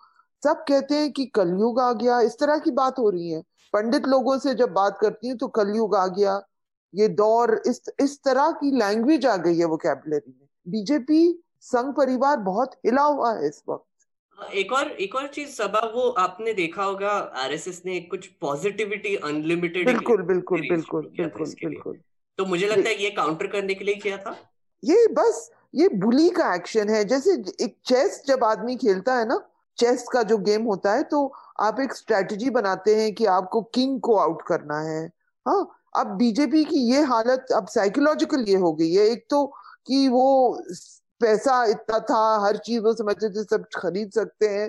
सब कहते हैं कि कलयुग आ गया, इस तरह की बात हो रही है। पंडित लोगों से जब बात करती हूँ तो कलयुग आ गया, ये दौर, इस इस तरह की लैंग्वेज आ गई है वोकैबुलरी में। बीजेपी संघ परिवार बहुत हिला हुआ है इस वक्त। एक और एक और चीज सबा, वो आपने देखा होगा आरएसएस ने कुछ पॉजिटिविटी अनलिमिटेड बिल्कुल बिल्कुल बिल्कुल बिल्कुल बिल्कुल तो मुझे लगता है ये काउंटर करने के लिए किया था। ये बस ये बुली का एक्शन है। जैसे एक चेस जब आदमी खेलता है ना, चेस का जो गेम होता है, तो आप एक स्ट्रेटजी बनाते हैं कि आपको किंग को आउट करना है। हाँ, अब बीजेपी की ये हालत अब साइकोलॉजिकल ये हो गई है। एक तो कि वो पैसा इतना था, हर चीज वो समझते थे सब खरीद सकते हैं,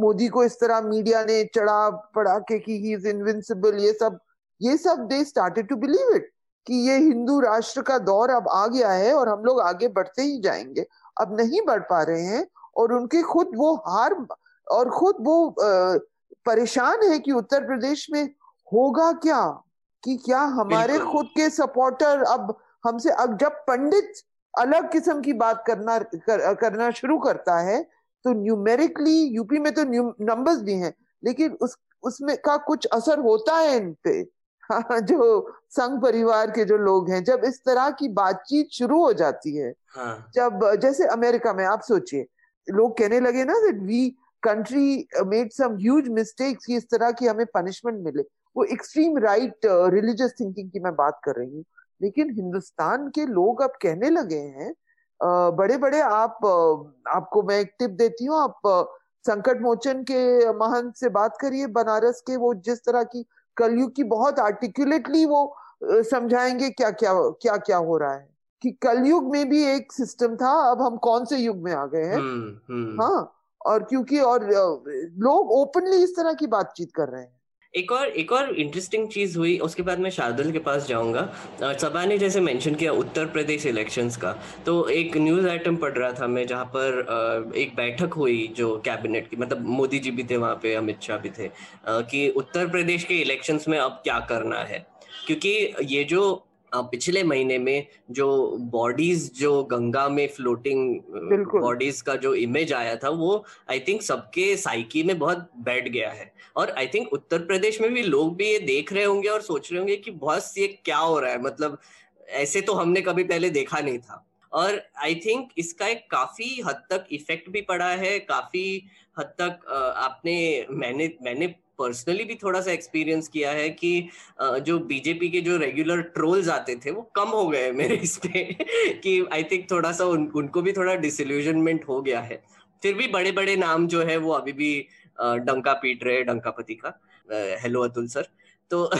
मोदी को इस तरह मीडिया ने चढ़ा पड़ा के कि ही इज इनविंसिबल, ये सब ये सब they started to believe it कि ये हिंदू राष्ट्र का दौर अब आ गया है और हम लोग आगे बढ़ते ही जाएंगे। अब नहीं बढ़ पा रहे हैं और उनके खुद वो हार और खुद वो परेशान है कि उत्तर प्रदेश में होगा क्या, कि क्या हमारे खुद के सपोर्टर अब हमसे, अब जब पंडित अलग किस्म की बात करना कर, करना शुरू करता है तो न्यूमेरिकली यूपी में तो नंबर्स भी हैं, लेकिन उस उसमें का कुछ असर होता है इन पे। हाँ, जो संघ परिवार के जो लोग हैं, जब इस तरह की बातचीत शुरू हो जाती है, हाँ। जब जैसे अमेरिका में आप सोचिए लोग कहने लगे ना that we country made some huge mistakes, इस तरह की हमें पनिशमेंट मिले, वो एक्सट्रीम राइट रिलीजियस थिंकिंग की मैं बात कर रही हूँ। लेकिन हिंदुस्तान के लोग अब कहने लगे हैं बड़े बड़े, आप आपको मैं एक टिप देती हूँ, आप संकट मोचन के महंत से बात करिए बनारस के, वो जिस तरह की कलयुग की बहुत आर्टिकुलेटली वो समझाएंगे क्या क्या क्या क्या हो रहा है, कि कलयुग में भी एक सिस्टम था, अब हम कौन से युग में आ गए हैं। हाँ, और क्योंकि और लोग ओपनली इस तरह की बातचीत कर रहे हैं। एक और एक और इंटरेस्टिंग चीज़ हुई, उसके बाद मैं शार्दुल के पास जाऊंगा। सबा ने जैसे मेंशन किया उत्तर प्रदेश इलेक्शंस का, तो एक न्यूज़ आइटम पढ़ रहा था मैं जहाँ पर एक बैठक हुई जो कैबिनेट की, मतलब मोदी जी भी थे वहाँ पे, अमित शाह भी थे, कि उत्तर प्रदेश के इलेक्शंस में अब क्या करना है, क्योंकि ये जो पिछले महीने में जो बॉडीज, जो गंगा में फ्लोटिंग बॉडीज का जो इमेज आया था, वो आई थिंक सबके साइकी में बहुत बैठ गया है। और आई थिंक उत्तर प्रदेश में भी लोग भी ये देख रहे होंगे और सोच रहे होंगे कि बॉस ये क्या हो रहा है, मतलब ऐसे तो हमने कभी पहले देखा नहीं था। और आई थिंक इसका एक काफी हद तक इफेक्ट भी पड़ा है, काफी हद तक आपने मैंने मैंने पर्सनली भी थोड़ा सा एक्सपीरियंस किया है कि जो बीजेपी के जो रेगुलर ट्रोल्स आते थे वो कम हो गए मेरे इस पे कि आई थिंक थोड़ा सा उन, उनको भी थोड़ा डिसिल्यूजनमेंट हो गया है। फिर भी बड़े बड़े नाम जो है वो अभी भी डंका पीट रहे, डंकापति का। हेलो अतुल सर, तो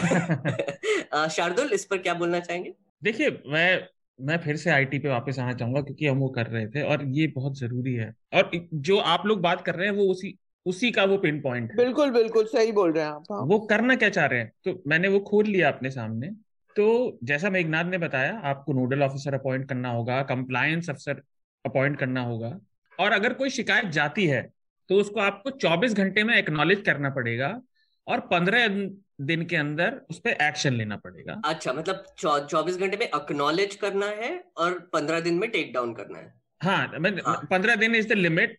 शार्दुल इस पर क्या बोलना चाहेंगे? देखिए, मैं मैं फिर से आईटी पे वापस आना चाहूंगा क्योंकि हम वो कर रहे थे और ये बहुत जरूरी है, और जो आप लोग बात कर रहे हैं वो उसी उसी का वो पिन पॉइंट। बिल्कुल बिल्कुल सही बोल रहे हैं आप। हाँ। वो करना क्या चाह रहे हैं, तो मैंने वो खोल लिया अपने सामने। तो जैसा मेघनाद ने बताया, आपको नोडल ऑफिसर अपॉइंट करना होगा, कंप्लायंस अफसर अपॉइंट करना होगा, और अगर कोई शिकायत जाती है तो उसको आपको चौबीस घंटे में एक्नॉलेज करना पड़ेगा और पंद्रह दिन के अंदर उस पर एक्शन लेना पड़ेगा। अच्छा, मतलब चौबीस घंटे में एक्नॉलेज करना है और पंद्रह दिन में टेक डाउन करना है। हाँ, पंद्रह दिन इज द लिमिट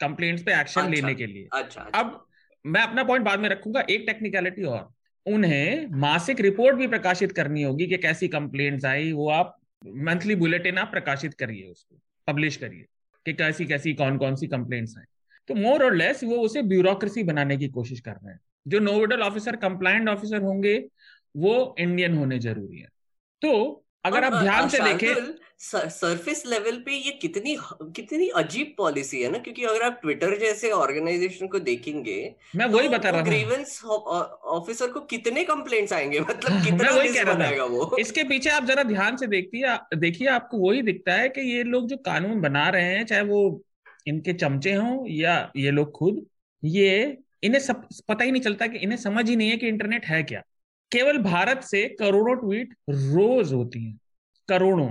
कंप्लेंट्स पे एक्शन अच्छा, लेने के लिए। अच्छा, अच्छा। अब मैं अपना पॉइंट बाद में रखूंगा। एक टेक्निकलिटी और, उन्हें मासिक रिपोर्ट भी प्रकाशित करनी होगी कि कैसी कंप्लेंट्स आई, वो आप मंथली बुलेटिन आप प्रकाशित करिए, उसको पब्लिश करिए कि कैसी कैसी कौन कौन सी कंप्लेंट्स आई। तो मोर और लेस वो उसे ब्यूरोक्रेसी बनाने की कोशिश कर रहे हैं। जो नोडल ऑफिसर, कंप्लायंट ऑफिसर होंगे वो इंडियन होने जरूरी है। तो अगर आप ध्यान से देखें सरफेस लेवल पे ये कितनी कितनी अजीब पॉलिसी है ना, क्योंकि अगर आप ट्विटर जैसे ऑर्गेनाइजेशन को देखेंगे, मैं वही तो बता रहा हूँ, ग्रीवेंस ऑफिसर को कितने कंप्लेंट्स आएंगे, मतलब कितना लिस्ट बनाएगा वो। इसके पीछे आप जरा ध्यान से देखिए, आपको वही दिखता है कि ये लोग जो कानून बना रहे हैं, चाहे वो इनके चमचे हों या ये लोग खुद, ये इन्हें सब पता ही नहीं चलता, कि इन्हें समझ ही नहीं है कि इंटरनेट है क्या। केवल भारत से करोड़ों ट्वीट रोज होती हैं, करोड़ों।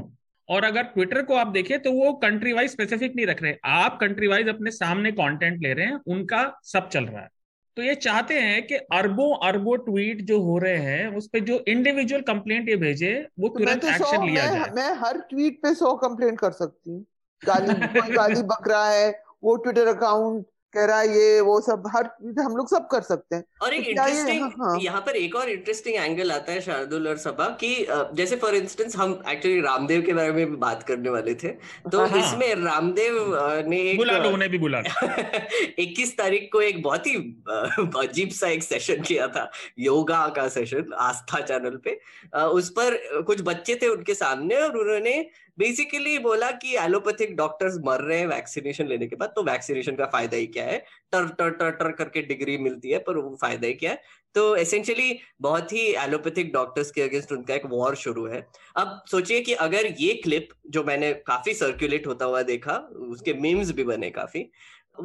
और अगर ट्विटर को आप देखें तो वो कंट्री वाइज स्पेसिफिक नहीं रख रहे, आप कंट्री वाइज अपने सामने कंटेंट ले रहे हैं, उनका सब चल रहा है। तो ये चाहते हैं कि अरबों अरबों ट्वीट जो हो रहे हैं उस पे जो इंडिविजुअल कंप्लेंट ये भेजे वो तुरंत एक्शन लिया जाए। मैं, मैं हर ट्वीट पे सौ कंप्लेंट कर सकती हूँ, गाली कोई गाली बक रहा है, वो ट्विटर अकाउंट कह रहा है ये वो सब, हर हम लोग सब कर सकते हैं। और एक इंटरेस्टिंग हाँ, हाँ. यहाँ पर एक और इंटरेस्टिंग एंगल आता है शार्दुल और सबा कि जैसे फॉर इंस्टेंस हम एक्चुअली रामदेव के बारे में भी बात करने वाले थे, तो हाँ, इसमें रामदेव ने एक, बुला लो, उन्हें भी बुला लो। इक्कीस तारीख को एक बहुत ही अजीब सा एक सेशन किया था, योगा का सेशन आस्था चैनल पे। उस पर कुछ बच्चे थे उनके सामने और उन्होंने बेसिकली बोला कि एलोपैथिक डॉक्टर्स मर रहे हैं वैक्सीनेशन लेने के बाद, तो वैक्सीनेशन का फायदा ही क्या है, टर टर टर टर करके डिग्री मिलती है पर वो फायदा ही क्या है। तो एसेंशियली बहुत ही एलोपैथिक डॉक्टर्स के अगेंस्ट उनका एक वॉर शुरू है। अब सोचिए कि अगर ये क्लिप, जो मैंने काफी सर्क्यूलेट होता हुआ देखा, उसके मीम्स भी बने काफी,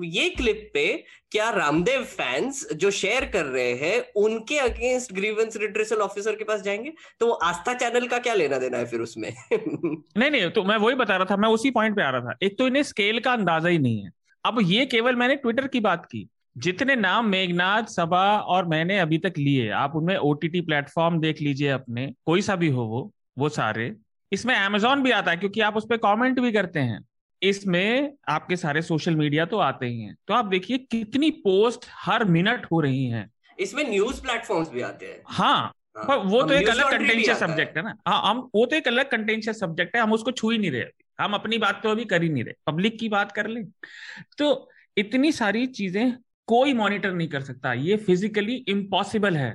ये क्लिप पे क्या रामदेव फैंस जो शेयर कर रहे हैं उनके अगेंस्ट ग्रीवेंस रिड्रेसल ऑफिसर के पास जाएंगे, तो वो आस्था चैनल का क्या लेना देना है फिर उसमें? नहीं नहीं, तो मैं वही बता रहा था, मैं उसी पॉइंट पे आ रहा था। एक तो इन्हें स्केल का अंदाजा ही नहीं है। अब ये केवल मैंने ट्विटर की बात की, जितने नाम मेघनाद, सबा और मैंने अभी तक लिए, आप उनमें ओटीटी प्लेटफॉर्म देख लीजिए अपने, कोई सा भी हो वो वो सारे, इसमें अमेजोन भी आता है क्योंकि आप उस पर कॉमेंट भी करते हैं, इसमें आपके सारे सोशल मीडिया तो आते ही हैं। तो आप देखिए कितनी पोस्ट हर मिनट हो रही हैं। इसमें न्यूज प्लेटफॉर्म्स भी आते हैं। हाँ, हाँ। पर वो तो एक अलग कंटेंशियस सब्जेक्ट है ना। हाँ, हम वो तो एक अलग कंटेंशियस सब्जेक्ट है, हम उसको छू ही नहीं रहे, हम अपनी बात तो अभी कर ही नहीं रहे, पब्लिक की बात कर ले। तो इतनी सारी चीजें कोई मॉनिटर नहीं कर सकता, ये फिजिकली इम्पॉसिबल है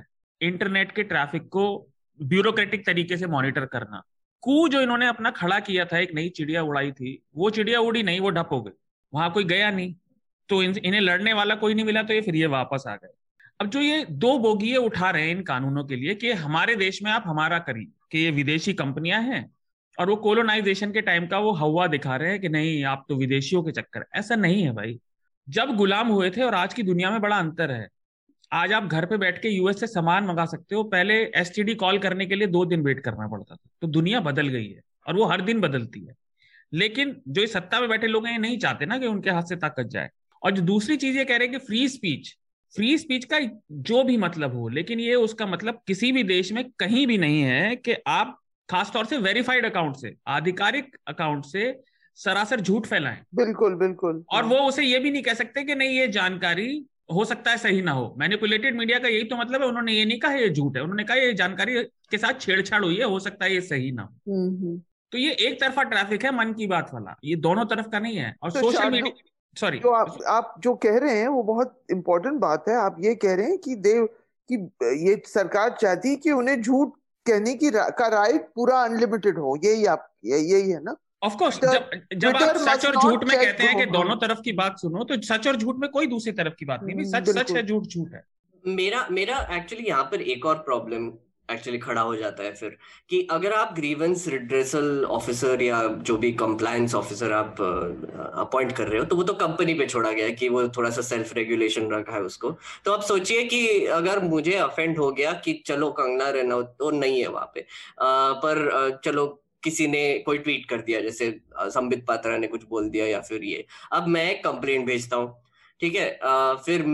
इंटरनेट के ट्रैफिक को ब्यूरोक्रेटिक तरीके से मॉनिटर करना। कू जो इन्होंने अपना खड़ा किया था, एक नई चिड़िया उड़ाई थी, वो चिड़िया उड़ी नहीं, वो ढप हो गई, वहां कोई गया नहीं, तो इन, इन्हें लड़ने वाला कोई नहीं मिला, तो ये फिर ये वापस आ गए। अब जो ये दो बोगिये उठा रहे हैं इन कानूनों के लिए कि हमारे देश में आप हमारा करिए, कि ये विदेशी कंपनियां हैं और वो कोलोनाइजेशन के टाइम का वो हवा दिखा रहे हैं कि नहीं आप तो विदेशियों के चक्कर। ऐसा नहीं है भाई, जब गुलाम हुए थे और आज की दुनिया में बड़ा अंतर है। आज आप घर पे बैठ के यूएस से सामान मंगा सकते हो, पहले एसटीडी कॉल करने के लिए दो दिन वेट करना पड़ता था। तो दुनिया बदल गई है और वो हर दिन बदलती है, लेकिन जो इस सत्ता में बैठे लोग हैं ये नहीं चाहते ना कि उनके हाथ से ताकत जाए। और जो दूसरी चीज ये कह रहे हैं कि फ्री स्पीच, फ्री स्पीच का जो भी मतलब हो, लेकिन ये उसका मतलब किसी भी देश में कहीं भी नहीं है कि आप खासतौर से वेरीफाइड अकाउंट से, आधिकारिक अकाउंट से सरासर झूठ फैलाएं। बिल्कुल बिल्कुल। और वो उसे ये भी नहीं कह सकते कि नहीं ये जानकारी हो सकता है सही ना हो। मैनिपुलेटेड मीडिया का यही तो मतलब है, उन्होंने ये नहीं कहा ये झूठ है, उन्होंने कहा ये जानकारी के साथ छेड़छाड़ हुई है, हो सकता है ये सही ना हो। तो ये एक तरफा ट्रैफिक है मन की बात वाला, ये दोनों तरफ का नहीं है। और तो सोशल मीडिया, सॉरी, तो आप, आप जो कह रहे हैं वो बहुत इंपॉर्टेंट बात है। आप ये कह रहे हैं कि देव कि ये सरकार चाहती है कि उन्हें झूठ कहने की का राइट पूरा अनलिमिटेड हो, यही आप यही है ना। ऑफ कोर्स, जब, जब आप सच और झूठ में कहते हैं कि दोनों तरफ की बात सुनो, तो सच और झूठ में कोई दूसरी तरफ की बात नहीं, सच सच है, झूठ झूठ है। मेरा मेरा एक्चुअली यहाँ पर एक और प्रॉब्लम एक्चुअली खड़ा हो जाता है फिर, कि अगर आप ग्रीवेंस रिड्रेसल ऑफिसर या जो भी कंप्लायंस ऑफिसर आप अपॉइंट कर रहे हो, तो वो तो कंपनी पे छोड़ा गया है कि वो थोड़ा सा सेल्फ रेगुलेशन रखा है उसको। तो आप सोचिए कि अगर मुझे अफेंड हो गया कि चलो कंगना रनौत तो नहीं है वहाँ पे, पर चलो किसी ने कोई ट्वीट कर दिया, जैसे संबित पात्रा ने कुछ बोल दिया या फिर ये, अब मैं कंप्लेंट भेजता हूँ, ठीक है, फिर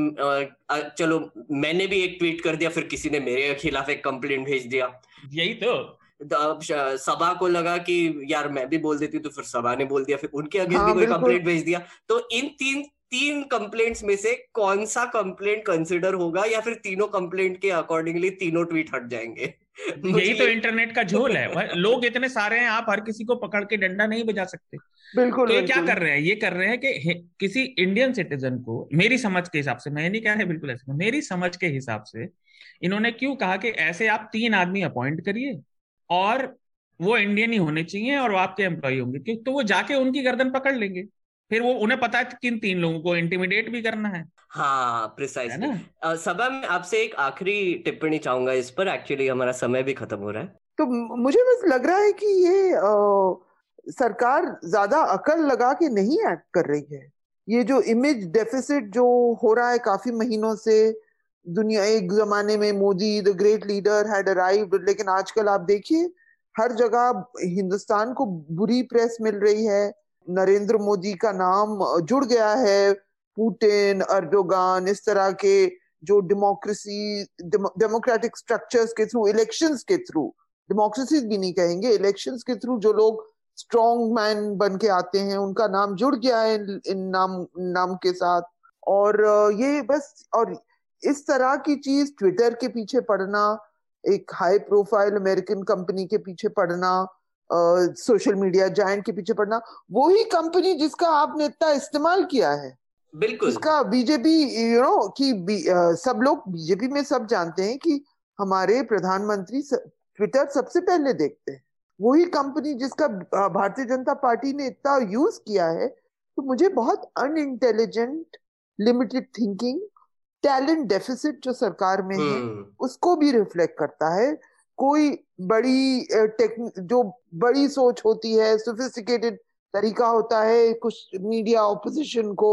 आ, चलो मैंने भी एक ट्वीट कर दिया, फिर किसी ने मेरे खिलाफ एक कंप्लेंट भेज दिया। यही तो अब सबा को लगा कि यार मैं भी बोल देती हूँ, तो फिर सबा ने बोल दिया, फिर उनके अगेंस्ट भी कोई कंप्लेंट भेज दिया। तो इन तीन तीन कंप्लेंट्स में से कौन सा कंप्लेंट कंसिडर होगा, या फिर तीनों कंप्लेंट के अकॉर्डिंगली तीनों ट्वीट हट जाएंगे? यही तो इंटरनेट का झोल है, लोग इतने सारे हैं, आप हर किसी को पकड़ के डंडा नहीं बजा सकते। बिल्कुल। तो ये क्या कर रहे हैं, ये कर रहे हैं कि किसी इंडियन सिटीजन को, मेरी समझ के हिसाब से, मैं नहीं कह रहा बिल्कुल ऐसे, मेरी समझ के हिसाब से इन्होंने क्यों कहा कि ऐसे आप तीन आदमी अपॉइंट करिए और वो इंडियन ही होने चाहिए और वो आपके एम्प्लॉय होंगे, तो वो जाके उनकी गर्दन पकड़ लेंगे, फिर वो उन्हें पता है किन तीन लोगों को इंटिमिडेट भी करना है। हाँ, प्रिसाइजली। सबा, मैं आपसे एक आखिरी टिप्पणी चाहूंगा इस पर, एक्चुअली हमारा समय भी खत्म हो रहा है। तो मुझे बस लग रहा है कि ये आ, सरकार ज्यादा अकल लगा के नहीं एक्ट कर रही है। ये जो इमेज डेफिसिट जो हो रहा है काफी महीनों से, दुनिया एक जमाने में Modi the great leader had arrived, लेकिन आजकल आप देखिए हर जगह हिंदुस्तान को बुरी प्रेस मिल रही है, नरेंद्र मोदी का नाम जुड़ गया है पुतिन, अर्दोगान, इस तरह के जो डेमोक्रेसी डेमोक्रेटिक स्ट्रक्चर्स के थ्रू, इलेक्शंस के थ्रू, डेमोक्रेसी भी नहीं कहेंगे, इलेक्शंस के थ्रू जो लोग स्ट्रॉन्ग मैन बन के आते हैं उनका नाम जुड़ गया है इन, इन नाम नाम के साथ। और ये बस, और इस तरह की चीज, ट्विटर के पीछे पड़ना, एक हाई प्रोफाइल अमेरिकन कंपनी के पीछे पड़ना, सोशल मीडिया जायंट के पीछे पड़ना, वो ही कंपनी जिसका आपने इतना इस्तेमाल किया है। बिल्कुल, इसका बीजेपी, यू नो कि सब लोग बीजेपी में सब जानते हैं कि हमारे प्रधानमंत्री ट्विटर सबसे पहले देखते हैं, वही कंपनी जिसका भारतीय जनता पार्टी ने इतना यूज किया है। तो मुझे बहुत unintelligent, limited thinking, talent deficit जो सरकार में है उसको भी रिफ्लेक्ट करता है। कोई बड़ी टेक, जो बड़ी सोच होती है, सोफिस्टिकेटेड तरीका होता है कुछ मीडिया ऑपोजिशन को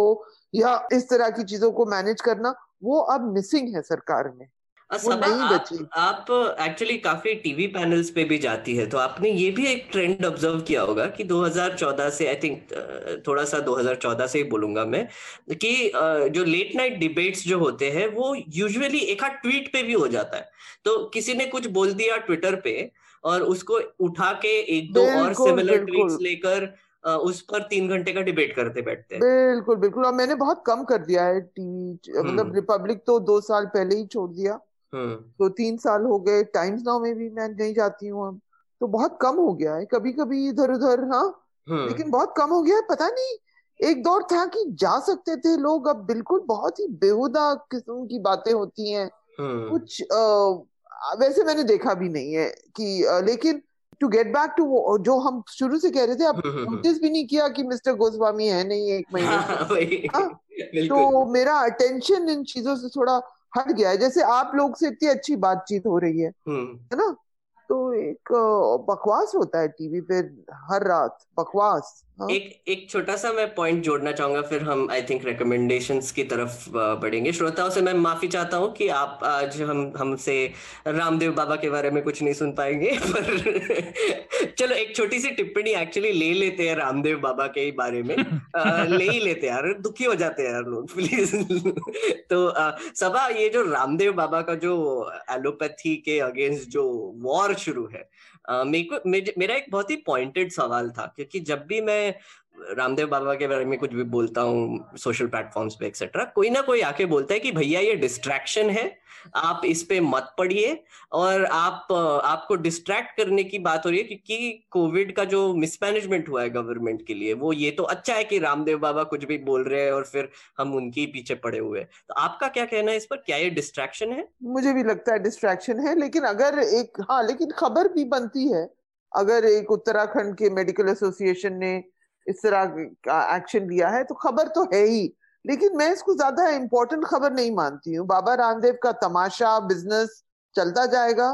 या इस तरह की चीजों को मैनेज करना, वो अब मिसिंग है सरकार में। आप, आप एक्चुअली काफी टीवी पैनल्स पे भी जाती है, तो आपने ये भी एक ट्रेंड ऑब्जर्व किया होगा कि दो हज़ार चौदह से, आई थिंक थोड़ा सा दो हज़ार चौदह से ही बोलूंगा मैं, कि जो लेट नाइट डिबेट्स जो होते हैं वो यूजुअली एक आध ट्वीट पे भी हो जाता है। तो किसी ने कुछ बोल दिया ट्विटर पे और उसको उठा के एक दो और सिमिलर ट्वीट्स लेकर उस पर तीन घंटे का डिबेट करते बैठते हैं। बिल्कुल बिल्कुल, और मैंने बहुत कम कर दिया है टीवी, मतलब रिपब्लिक तो दो साल पहले ही छोड़ दिया, तो तीन साल हो गए, टाइम्स नाउ में भी मैं नहीं जाती हूँ अब, तो बहुत कम हो गया है, कभी कभी इधर उधर, हाँ लेकिन बहुत कम हो गया है। पता नहीं, एक दौर था कि जा सकते थे लोग, अब बिल्कुल बहुत ही बेहुदा किस्म की बातें होती हैं, कुछ आ, वैसे मैंने देखा भी नहीं है कि आ, लेकिन टू गेट बैक टू जो हम शुरू से कह रहे थे, अब नोटिस भी नहीं किया कि मिस्टर गोस्वामी है नहीं एक महीने, तो मेरा अटेंशन इन चीजों से थोड़ा हट गया है। जैसे आप लोग से इतनी अच्छी बातचीत हो रही है, है ना, तो एक बकवास होता है टीवी पे हर रात, बकवास। हाँ? एक एक छोटा सा मैं पॉइंट जोड़ना चाहूंगा, फिर हम आई थिंक रिकमेंडेशंस की तरफ बढ़ेंगे। श्रोताओं से मैं माफी चाहता हूँ कि आप आज हम हमसे रामदेव बाबा के बारे में कुछ नहीं सुन पाएंगे, पर चलो एक छोटी सी टिप्पणी एक्चुअली ले लेते हैं रामदेव बाबा के बारे में, आ, ले ही लेते हैं यार, दुखी हो जाते हैं यार लोग, प्लीज। तो आ, सबा, ये जो रामदेव बाबा का जो एलोपैथी के अगेंस्ट जो वॉर शुरू है, uh, मेरे को मे, मेरा एक बहुत ही पॉइंटेड सवाल था, क्योंकि जब भी मैं रामदेव बाबा के बारे में कुछ भी बोलता हूँ सोशल प्लेटफॉर्म्स पे एक्सेट्रा, कोई ना कोई आके बोलता है कि भैया ये डिस्ट्रैक्शन है, आप इस पे मत पढ़िए, और आप आपको डिस्ट्रैक्ट करने की बात हो रही है, क्योंकि कोविड का जो मिसमैनेजमेंट हुआ है गवर्नमेंट के लिए, वो ये तो अच्छा है कि रामदेव बाबा कुछ भी बोल रहे हैं और फिर हम उनके पीछे पड़े हुए हैं। तो आपका क्या कहना है इस पर, क्या ये डिस्ट्रैक्शन है? मुझे भी लगता है डिस्ट्रैक्शन है, लेकिन अगर एक, हाँ लेकिन खबर भी बनती है, अगर एक उत्तराखंड के मेडिकल एसोसिएशन ने इस तरह का एक्शन लिया है तो खबर तो है ही, लेकिन मैं इसको ज्यादा इम्पोर्टेंट खबर नहीं मानती हूँ। बाबा रामदेव का तमाशा, बिजनेस चलता जाएगा,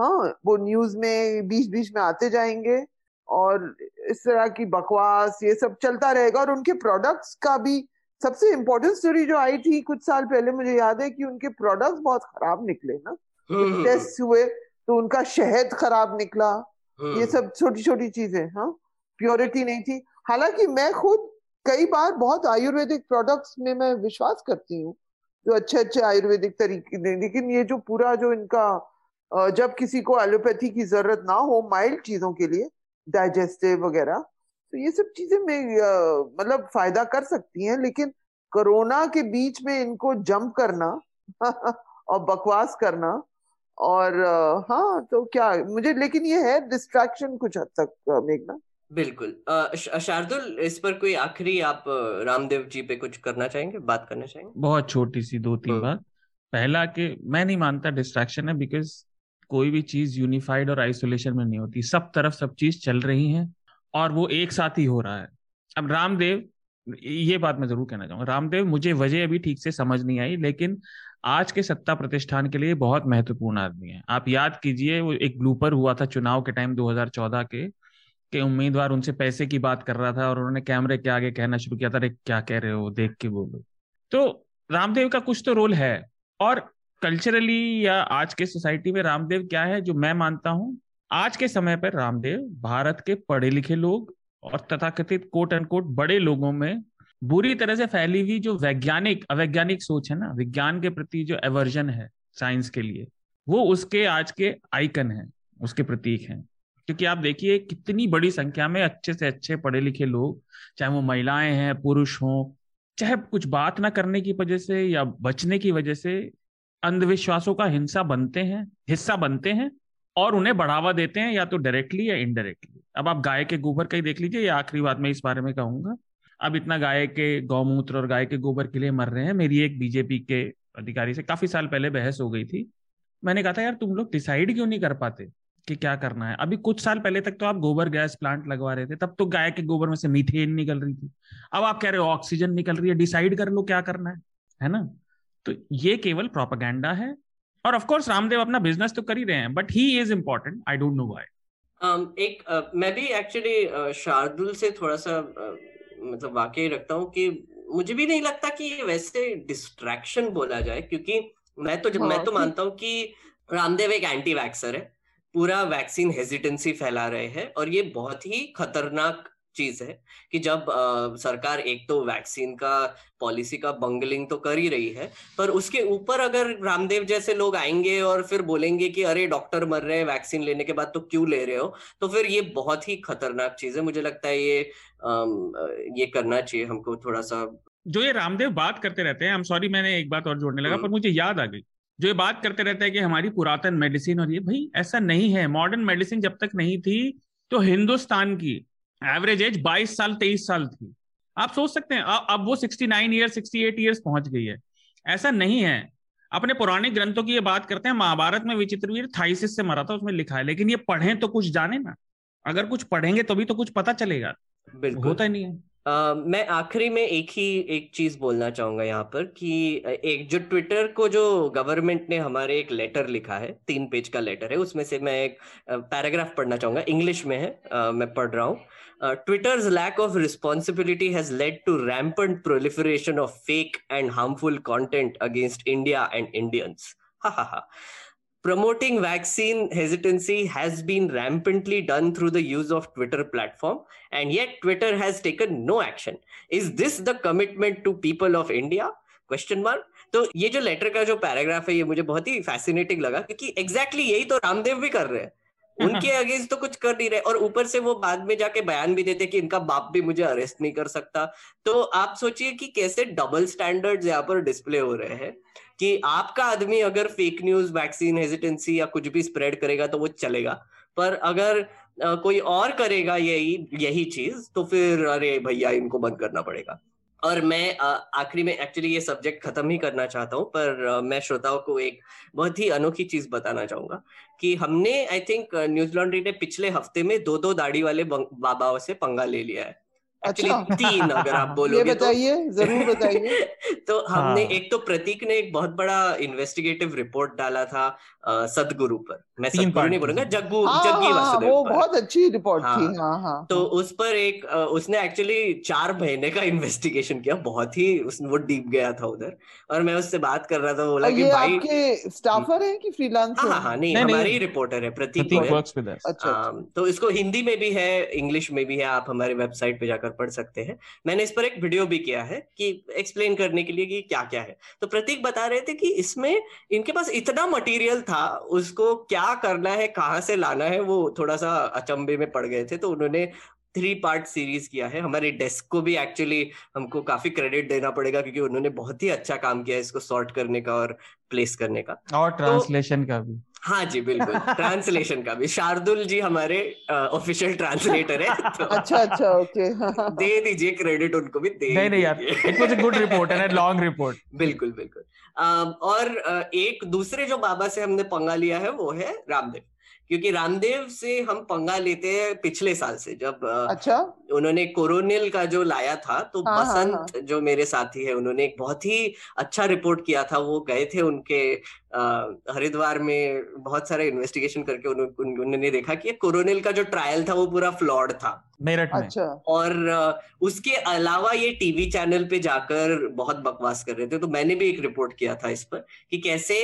हाँ वो न्यूज में बीच बीच में आते जाएंगे, और इस तरह की बकवास ये सब चलता रहेगा। और उनके प्रोडक्ट्स का भी सबसे इम्पोर्टेंट स्टोरी जो आई थी कुछ साल पहले, मुझे याद है कि उनके प्रोडक्ट्स बहुत खराब निकले ना, टेस्ट हुए तो उनका शहद खराब निकला, ये सब छोटी छोटी चीजें, हाँ प्योरिटी नहीं थी। हालांकि मैं खुद कई बार बहुत आयुर्वेदिक प्रोडक्ट्स में मैं विश्वास करती हूँ, जो अच्छे अच्छे आयुर्वेदिक तरीके, लेकिन ये जो पूरा जो इनका, जब किसी को एलोपैथी की जरूरत ना हो, माइल्ड चीजों के लिए, डाइजेस्टिव वगैरह, तो ये सब चीजें में मतलब फायदा कर सकती हैं, लेकिन कोरोना के बीच में इनको जंप करना और बकवास करना, और हाँ तो क्या मुझे, लेकिन ये है डिस्ट्रैक्शन कुछ हद तक। मेघना, बिल्कुल। शार्दुल, इस पर कोई आखिरी, आप रामदेव जी पे कुछ करना चाहेंगे, बात करना चाहेंगे? बहुत छोटी सी दो तीन बात। पहला कि मैं नहीं मानता डिस्ट्रैक्शन है, बिकॉज कोई भी चीज यूनिफाइड और आइसोलेशन में नहीं होती, सब तरफ सब चीज चल रही है और वो एक साथ ही हो रहा है। अब रामदेव, ये बात मैं जरूर कहना चाहूंगा, रामदेव मुझे वजह अभी ठीक से समझ नहीं आई, लेकिन आज के सत्ता प्रतिष्ठान के लिए बहुत महत्वपूर्ण आदमी है। आप याद कीजिए, वो एक ब्लूपर हुआ था चुनाव के टाइम दो हज़ार चौदह के के उम्मीदवार उनसे पैसे की बात कर रहा था और उन्होंने कैमरे के आगे कहना शुरू किया था, अरे क्या कह रहे हो, देख के बोलो। तो रामदेव का कुछ तो रोल है, और कल्चरली या आज के सोसाइटी में रामदेव क्या है जो मैं मानता हूं, आज के समय पर रामदेव भारत के पढ़े लिखे लोग और तथाकथित कोट एंड कोट बड़े लोगों में बुरी तरह से फैली हुई जो वैज्ञानिक अवैज्ञानिक सोच है ना, विज्ञान के प्रति जो एवर्जन है साइंस के लिए, वो उसके आज के आइकन है, उसके प्रतीक है। क्योंकि आप देखिए कितनी बड़ी संख्या में अच्छे से अच्छे पढ़े लिखे लोग, चाहे वो महिलाएं हैं, पुरुष हों, चाहे कुछ बात ना करने की वजह से या बचने की वजह से अंधविश्वासों का हिंसा बनते हैं हिस्सा बनते हैं और उन्हें बढ़ावा देते हैं, या तो डायरेक्टली या इनडायरेक्टली। अब आप गाय के गोबर का ही देख लीजिए, ये आखिरी बात मैं इस बारे में कहूंगा। अब इतना गाय के गौमूत्र और गाय के गोबर के लिए मर रहे हैं। मेरी एक बीजेपी के अधिकारी से काफी साल पहले बहस हो गई थी। मैंने कहा था, यार तुम लोग डिसाइड क्यों नहीं कर पाते कि क्या करना है। अभी कुछ साल पहले तक तो आप गोबर गैस प्लांट लगवा रहे थे, तब तो गाय के गोबर में से मीथेन निकल रही थी, अब आप कह रहे हो ऑक्सीजन निकल रही है। डिसाइड कर लो क्या करना है, है ना। तो ये केवल प्रोपेगेंडा है। और ऑफ कोर्स रामदेव अपना बिजनेस तो कर ही रहे हैं, but he is important, I don't know why. एक uh, मैं भी एक्चुअली uh, शार्दुल से थोड़ा सा uh, मतलब वाकई रखता हूँ कि मुझे भी नहीं लगता कि ये वैसे डिस्ट्रैक्शन बोला जाए, क्योंकि मैं तो जब मैं तो मानता हूँ कि रामदेव एक एंटी वैक्सर है, पूरा वैक्सीन हेजिटेंसी फैला रहे हैं। और ये बहुत ही खतरनाक चीज है कि जब आ, सरकार एक तो वैक्सीन का पॉलिसी का बंगलिंग तो कर ही रही है, पर उसके ऊपर अगर रामदेव जैसे लोग आएंगे और फिर बोलेंगे कि अरे डॉक्टर मर रहे हैं वैक्सीन लेने के बाद, तो क्यों ले रहे हो, तो फिर ये बहुत ही खतरनाक चीज है। मुझे लगता है ये आ, ये करना चाहिए हमको थोड़ा सा। जो ये रामदेव बात करते रहते हैं, आई एम सॉरी मैंने एक बात और जोड़ने लगा पर मुझे याद आ गई, जो ये बात करते रहते हैं कि हमारी पुरातन मेडिसिन, और ये भाई ऐसा नहीं है। मॉडर्न मेडिसिन जब तक नहीं थी तो हिंदुस्तान की एवरेज एज बाईस साल तेईस साल थी। आप सोच सकते हैं, अब वो उनहत्तर ईयर्स अड़सठ ईयर्स पहुंच गई है। ऐसा नहीं है। अपने पुराने ग्रंथों की ये बात करते हैं, महाभारत में विचित्रवीर थाइसिस से मरा था, उसमें लिखा है। लेकिन ये पढ़ें तो कुछ जाने ना, अगर कुछ पढ़ेंगे तभी तो कुछ पता चलेगा, बिल्कुल होता ही नहीं है। Uh, मैं आखिरी में एक ही एक चीज बोलना चाहूंगा यहाँ पर कि एक जो ट्विटर को जो गवर्नमेंट ने हमारे एक लेटर लिखा है, तीन पेज का लेटर है, उसमें से मैं एक पैराग्राफ पढ़ना चाहूंगा, इंग्लिश में है, uh, मैं पढ़ रहा हूँ। Twitter's lack of responsibility has led to rampant proliferation of fake and harmful content against India and Indians. हा हा हा Promoting vaccine hesitancy has been rampantly done through the use of Twitter platform, and yet Twitter has taken no action. Is this the commitment to people of India? Question mark. तो ये जो letter का जो paragraph है, ये मुझे बहुत ही fascinating लगा, क्योंकि एग्जैक्टली exactly यही तो रामदेव भी कर रहे हैं। उनके अगेंस्ट तो कुछ कर नहीं रहे, और ऊपर से वो बाद में जाके बयान भी देते कि इनका बाप भी मुझे अरेस्ट नहीं कर सकता। तो आप सोचिए कि कैसे डबल स्टैंडर्ड्स यहाँ पर डिस्प्ले हो रहे हैं कि आपका आदमी अगर फेक न्यूज, वैक्सीन हेजिटेंसी या कुछ भी स्प्रेड करेगा तो वो चलेगा, पर अगर आ, कोई और करेगा यही यही चीज तो फिर अरे भैया इनको बंद करना पड़ेगा। और मैं आखिरी में एक्चुअली ये सब्जेक्ट खत्म ही करना चाहता हूँ, पर मैं श्रोताओं को एक बहुत ही अनोखी चीज बताना चाहूंगा कि हमने आई थिंक न्यूज लॉन्ड्री ने पिछले हफ्ते में दो दो दाढ़ी वाले बाबाओं से पंगा ले लिया है। एक्चुअली अच्छा। तीन अगर आप बोलोगे तो जरूर बताइए। तो हमने हाँ। एक तो प्रतीक ने एक बहुत बड़ा इन्वेस्टिगेटिव रिपोर्ट डाला था आ, सदगुरु पर, मैं सदगुरु नहीं बोलूंगा, जग्गू हाँ, जग्गी वासुदेव वो पर। बहुत अच्छी रिपोर्ट हाँ, थी हाँ, हाँ, तो उस पर एक आ, उसने एक्चुअली चार महीने का इन्वेस्टिगेशन किया, बहुत ही उस, वो डीप गया था उधर। और मैं उससे बात कर रहा था, बोला कि भाई आपके स्टाफर है कि फ्रीलांसर? हाँ हाँ नहीं, हमारे ही रिपोर्टर है प्रतीक। तो इसको हिंदी में भी है, इंग्लिश में भी है, आप हमारे वेबसाइट पे जाकर पढ़ सकते हैं। मैंने इस पर एक वीडियो भी किया है कि एक्सप्लेन करने के लिए कि क्या क्या है। तो प्रतीक बता रहे थे कि इसमें इनके पास इतना मटेरियल था, उसको क्या करना है, कहां से लाना है, वो थोड़ा सा अचंभे में पड़ गए थे। तो उन्होंने थ्री पार्ट सीरीज किया है। हमारे डेस्क को भी एक्चुअली हमको काफी क्रेडिट देना पड़ेगा, क्योंकि उन्होंने बहुत ही अच्छा काम किया इसको सॉर्ट करने का और प्लेस करने का, और ट्रांसलेशन तो, का भी। हाँ जी बिल्कुल, ट्रांसलेशन का भी शार्दुल जी हमारे ऑफिशियल ट्रांसलेटर है। तो अच्छा अच्छा ओके दे दीजिए क्रेडिट उनको भी दे। नहीं नहीं यार, it was a good report and a long report. बिल्कुल बिल्कुल। और एक दूसरे जो बाबा से हमने पंगा लिया है वो है रामदेव, क्योंकि रामदेव से हम पंगा लेते हैं पिछले साल से, जब अच्छा? उन्होंने कोरोनिल का जो लाया था तो हाँ, बसंत हाँ, हाँ. जो मेरे साथी है, उन्होंने एक बहुत ही अच्छा रिपोर्ट किया था। वो गए थे उनके हरिद्वार में, बहुत सारे इन्वेस्टिगेशन करके उन्होंने देखा कि कोरोनिल का जो ट्रायल था वो पूरा फ्लॉड था मेरठ में। अच्छा। और उसके अलावा ये टीवी चैनल पे जाकर बहुत बकवास कर रहे थे। तो मैंने भी एक रिपोर्ट किया था इस पर कि कैसे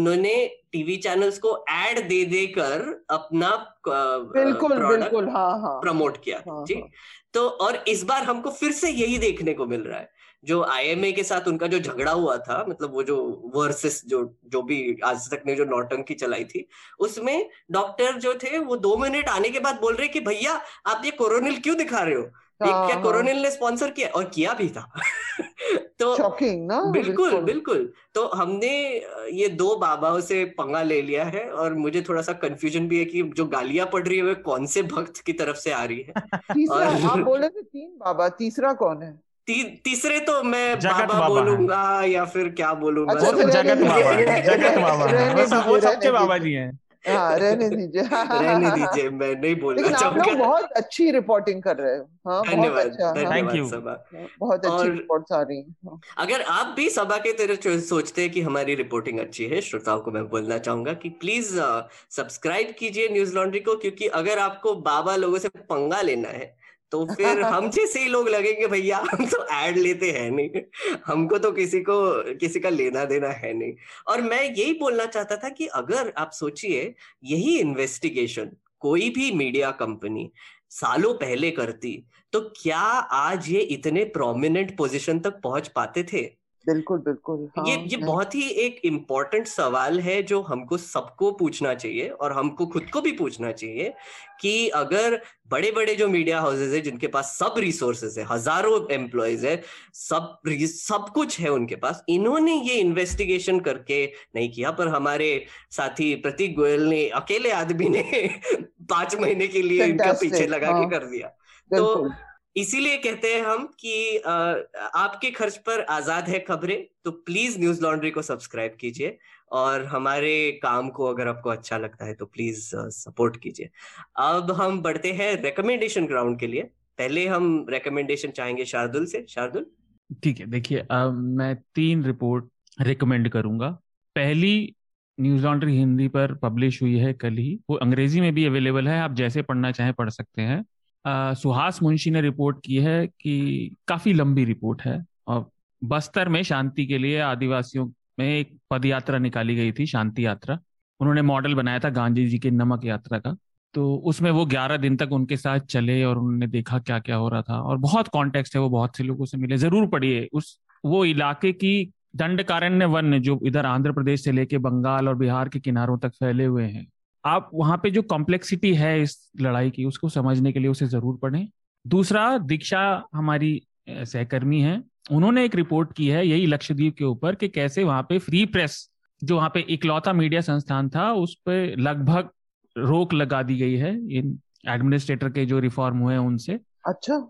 उन्होंने टीवी चैनल्स को एड दे देकर अपना बिल्कुल बिल्कुल हाँ हाँ प्रमोट किया। ठीक हाँ, तो और इस बार हमको फिर से यही देखने को मिल रहा है। जो आईएमए के साथ उनका जो झगड़ा हुआ था, मतलब वो जो वर्सेस जो जो भी आज तक ने जो नौटंकी चलाई थी, उसमें डॉक्टर जो थे वो दो मिनट आने के बाद बोल रहे कि भैया आप ये कोरोनिल क्यों दिखा रहे हो। क्या कोरोनिल ने स्पॉन्सर किया और किया भी था। तो शॉकिंग ना, बिल्कुल बिल्कुल। तो हमने ये दो बाबाओं से पंगा ले लिया है और मुझे थोड़ा सा कंफ्यूजन भी है कि जो गालियां पड़ रही है वह कौन से भक्त की तरफ से आ रही है। और आप बोले थे तीन बाबा, तीसरा कौन है? ती, तीसरे तो मैं बाबा बोलूंगा या फिर क्या बोलूंगा। जगत बाबा जी हैं। हाँ, रहने दीजिए रहने दीजिए, मैं नहीं बोलना चाहूंगा। आप लोग बहुत अच्छी रिपोर्टिंग कर रहे हो। हाँ, धन्यवाद, थैंक यू सबा, बहुत अच्छी रिपोर्ट्स आ रही हैं। अगर आप भी सबा के तरह सोचते हैं कि हमारी रिपोर्टिंग अच्छी है, श्रोताओं को मैं बोलना चाहूंगा कि प्लीज सब्सक्राइब कीजिए न्यूज लॉन्ड्री को, क्योंकि अगर आपको बाबा लोगों से पंगा लेना है तो फिर हम जैसे ही लोग लगेंगे भैया हम तो ऐड लेते हैं नहीं, हमको तो किसी को किसी का लेना देना है नहीं। और मैं यही बोलना चाहता था कि अगर आप सोचिए यही इन्वेस्टिगेशन कोई भी मीडिया कंपनी सालों पहले करती तो क्या आज ये इतने प्रोमिनेंट पोजीशन तक पहुंच पाते थे? बिल्कुल बिल्कुल। हाँ, ये ये बहुत ही एक इम्पोर्टेंट सवाल है जो हमको सबको पूछना चाहिए और हमको खुद को भी पूछना चाहिए कि अगर बड़े बड़े जो मीडिया हाउसेज है जिनके पास सब रिसोर्सेज है, हजारों एम्प्लॉयज है, सब सब कुछ है उनके पास, इन्होंने ये इन्वेस्टिगेशन करके नहीं किया, पर हमारे साथी प्रतीक गोयल ने, अकेले आदमी ने पांच महीने के लिए इनका पीछे लगा के कर दिया। तो इसीलिए कहते हैं हम कि आ, आपके खर्च पर आजाद है खबरें। तो प्लीज न्यूज लॉन्ड्री को सब्सक्राइब कीजिए और हमारे काम को अगर आपको अच्छा लगता है तो प्लीज सपोर्ट कीजिए। अब हम बढ़ते हैं रेकमेंडेशन ग्राउंड के लिए। पहले हम रेकमेंडेशन चाहेंगे शार्दुल से। शार्दुल, ठीक है, देखिए मैं तीन रिपोर्ट रेकमेंड करूंगा। पहली न्यूज लॉन्ड्री हिंदी पर पब्लिश हुई है कल ही, वो अंग्रेजी में भी अवेलेबल है, आप जैसे पढ़ना चाहें पढ़ सकते हैं। Uh, सुहास मुंशी ने रिपोर्ट की है, कि काफी लंबी रिपोर्ट है। और बस्तर में शांति के लिए आदिवासियों में एक पद यात्रा निकाली गई थी, शांति यात्रा। उन्होंने मॉडल बनाया था गांधी जी के नमक यात्रा का। तो उसमें वो ग्यारह दिन तक उनके साथ चले और उन्होंने देखा क्या क्या हो रहा था। और बहुत कॉन्टेक्स्ट है, वो बहुत से लोगों से मिले, जरूर पढ़िए। उस वो इलाके की दंडकारण्य वन जो इधर आंध्र प्रदेश से लेके बंगाल और बिहार के किनारों तक फैले हुए हैं, आप वहां पे जो कॉम्प्लेक्सिटी है इस लड़ाई की उसको समझने के लिए उसे जरूर पढ़ें। दूसरा, दीक्षा हमारी सहकर्मी है, उन्होंने एक रिपोर्ट की है यही लक्षद्वीप के ऊपर कि कैसे वहां पे फ्री प्रेस जो वहां पे इकलौता मीडिया संस्थान था उस पर लगभग रोक लगा दी गई है इन एडमिनिस्ट्रेटर के जो रिफॉर्म हुए हैं उनसे। अच्छा,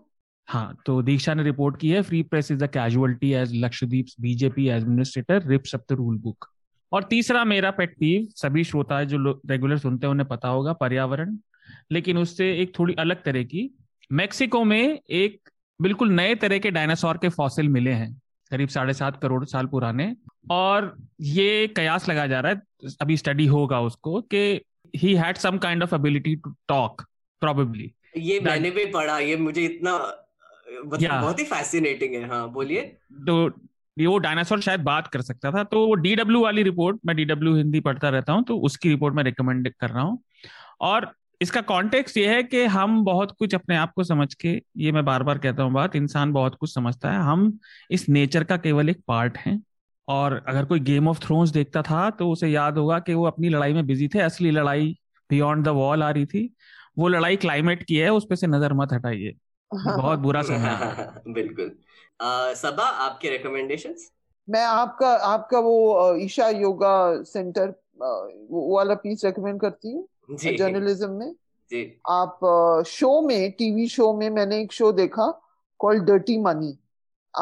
हाँ, तो दीक्षा ने रिपोर्ट की है free press is a casualty as Lakshadweep BJP administrator rips up the rule book. और तीसरा मेरा पेट पीव, सभी श्रोता जो रेगुलर सुनते हैं उन्हें पता होगा, पर्यावरण, लेकिन उससे एक थोड़ी अलग तरह की। मेक्सिको में एक बिल्कुल नए तरह के डायनासोर के फॉसिल मिले हैं, करीब साढ़े सात करोड़ साल पुराने। और ये कयास लगा जा रहा है, अभी स्टडी होगा उसको, कि he had some kind of ability to talk probably. ये मैंने भी पढ़ा, ये मुझे इतना बहुत ही फैसिनेटिंग है। हाँ, बोलिए। तो वो डायनासोर शायद बात कर सकता था। तो वो डी डब्ल्यू वाली रिपोर्ट, मैं डी डब्ल्यू हिंदी पढ़ता रहता हूँ, तो उसकी रिपोर्ट मैं रिकमेंड कर रहा हूँ। और इसका कॉन्टेक्स्ट ये है कि हम बहुत कुछ अपने आप को समझ के, ये मैं बार बार कहता हूँ बात, इंसान बहुत कुछ समझता है, हम इस नेचर का केवल एक पार्ट हैं। और अगर कोई गेम ऑफ थ्रोन्स देखता था तो उसे याद होगा कि वो अपनी लड़ाई में बिजी थे, असली लड़ाई बियॉन्ड द वॉल आ रही थी। वो लड़ाई क्लाइमेट की है, उस पर से नजर मत हटाइए, बहुत बुरा समय। बिल्कुल। सबा, आपके recommendations? मैं आपका आपका वो ईशा योगा सेंटर वो वाला पीस रेकमेंड करती हूँ जर्नलिज्म में। जी। आप शो में, टीवी शो में मैंने एक शो देखा कॉल्ड डर्टी मनी,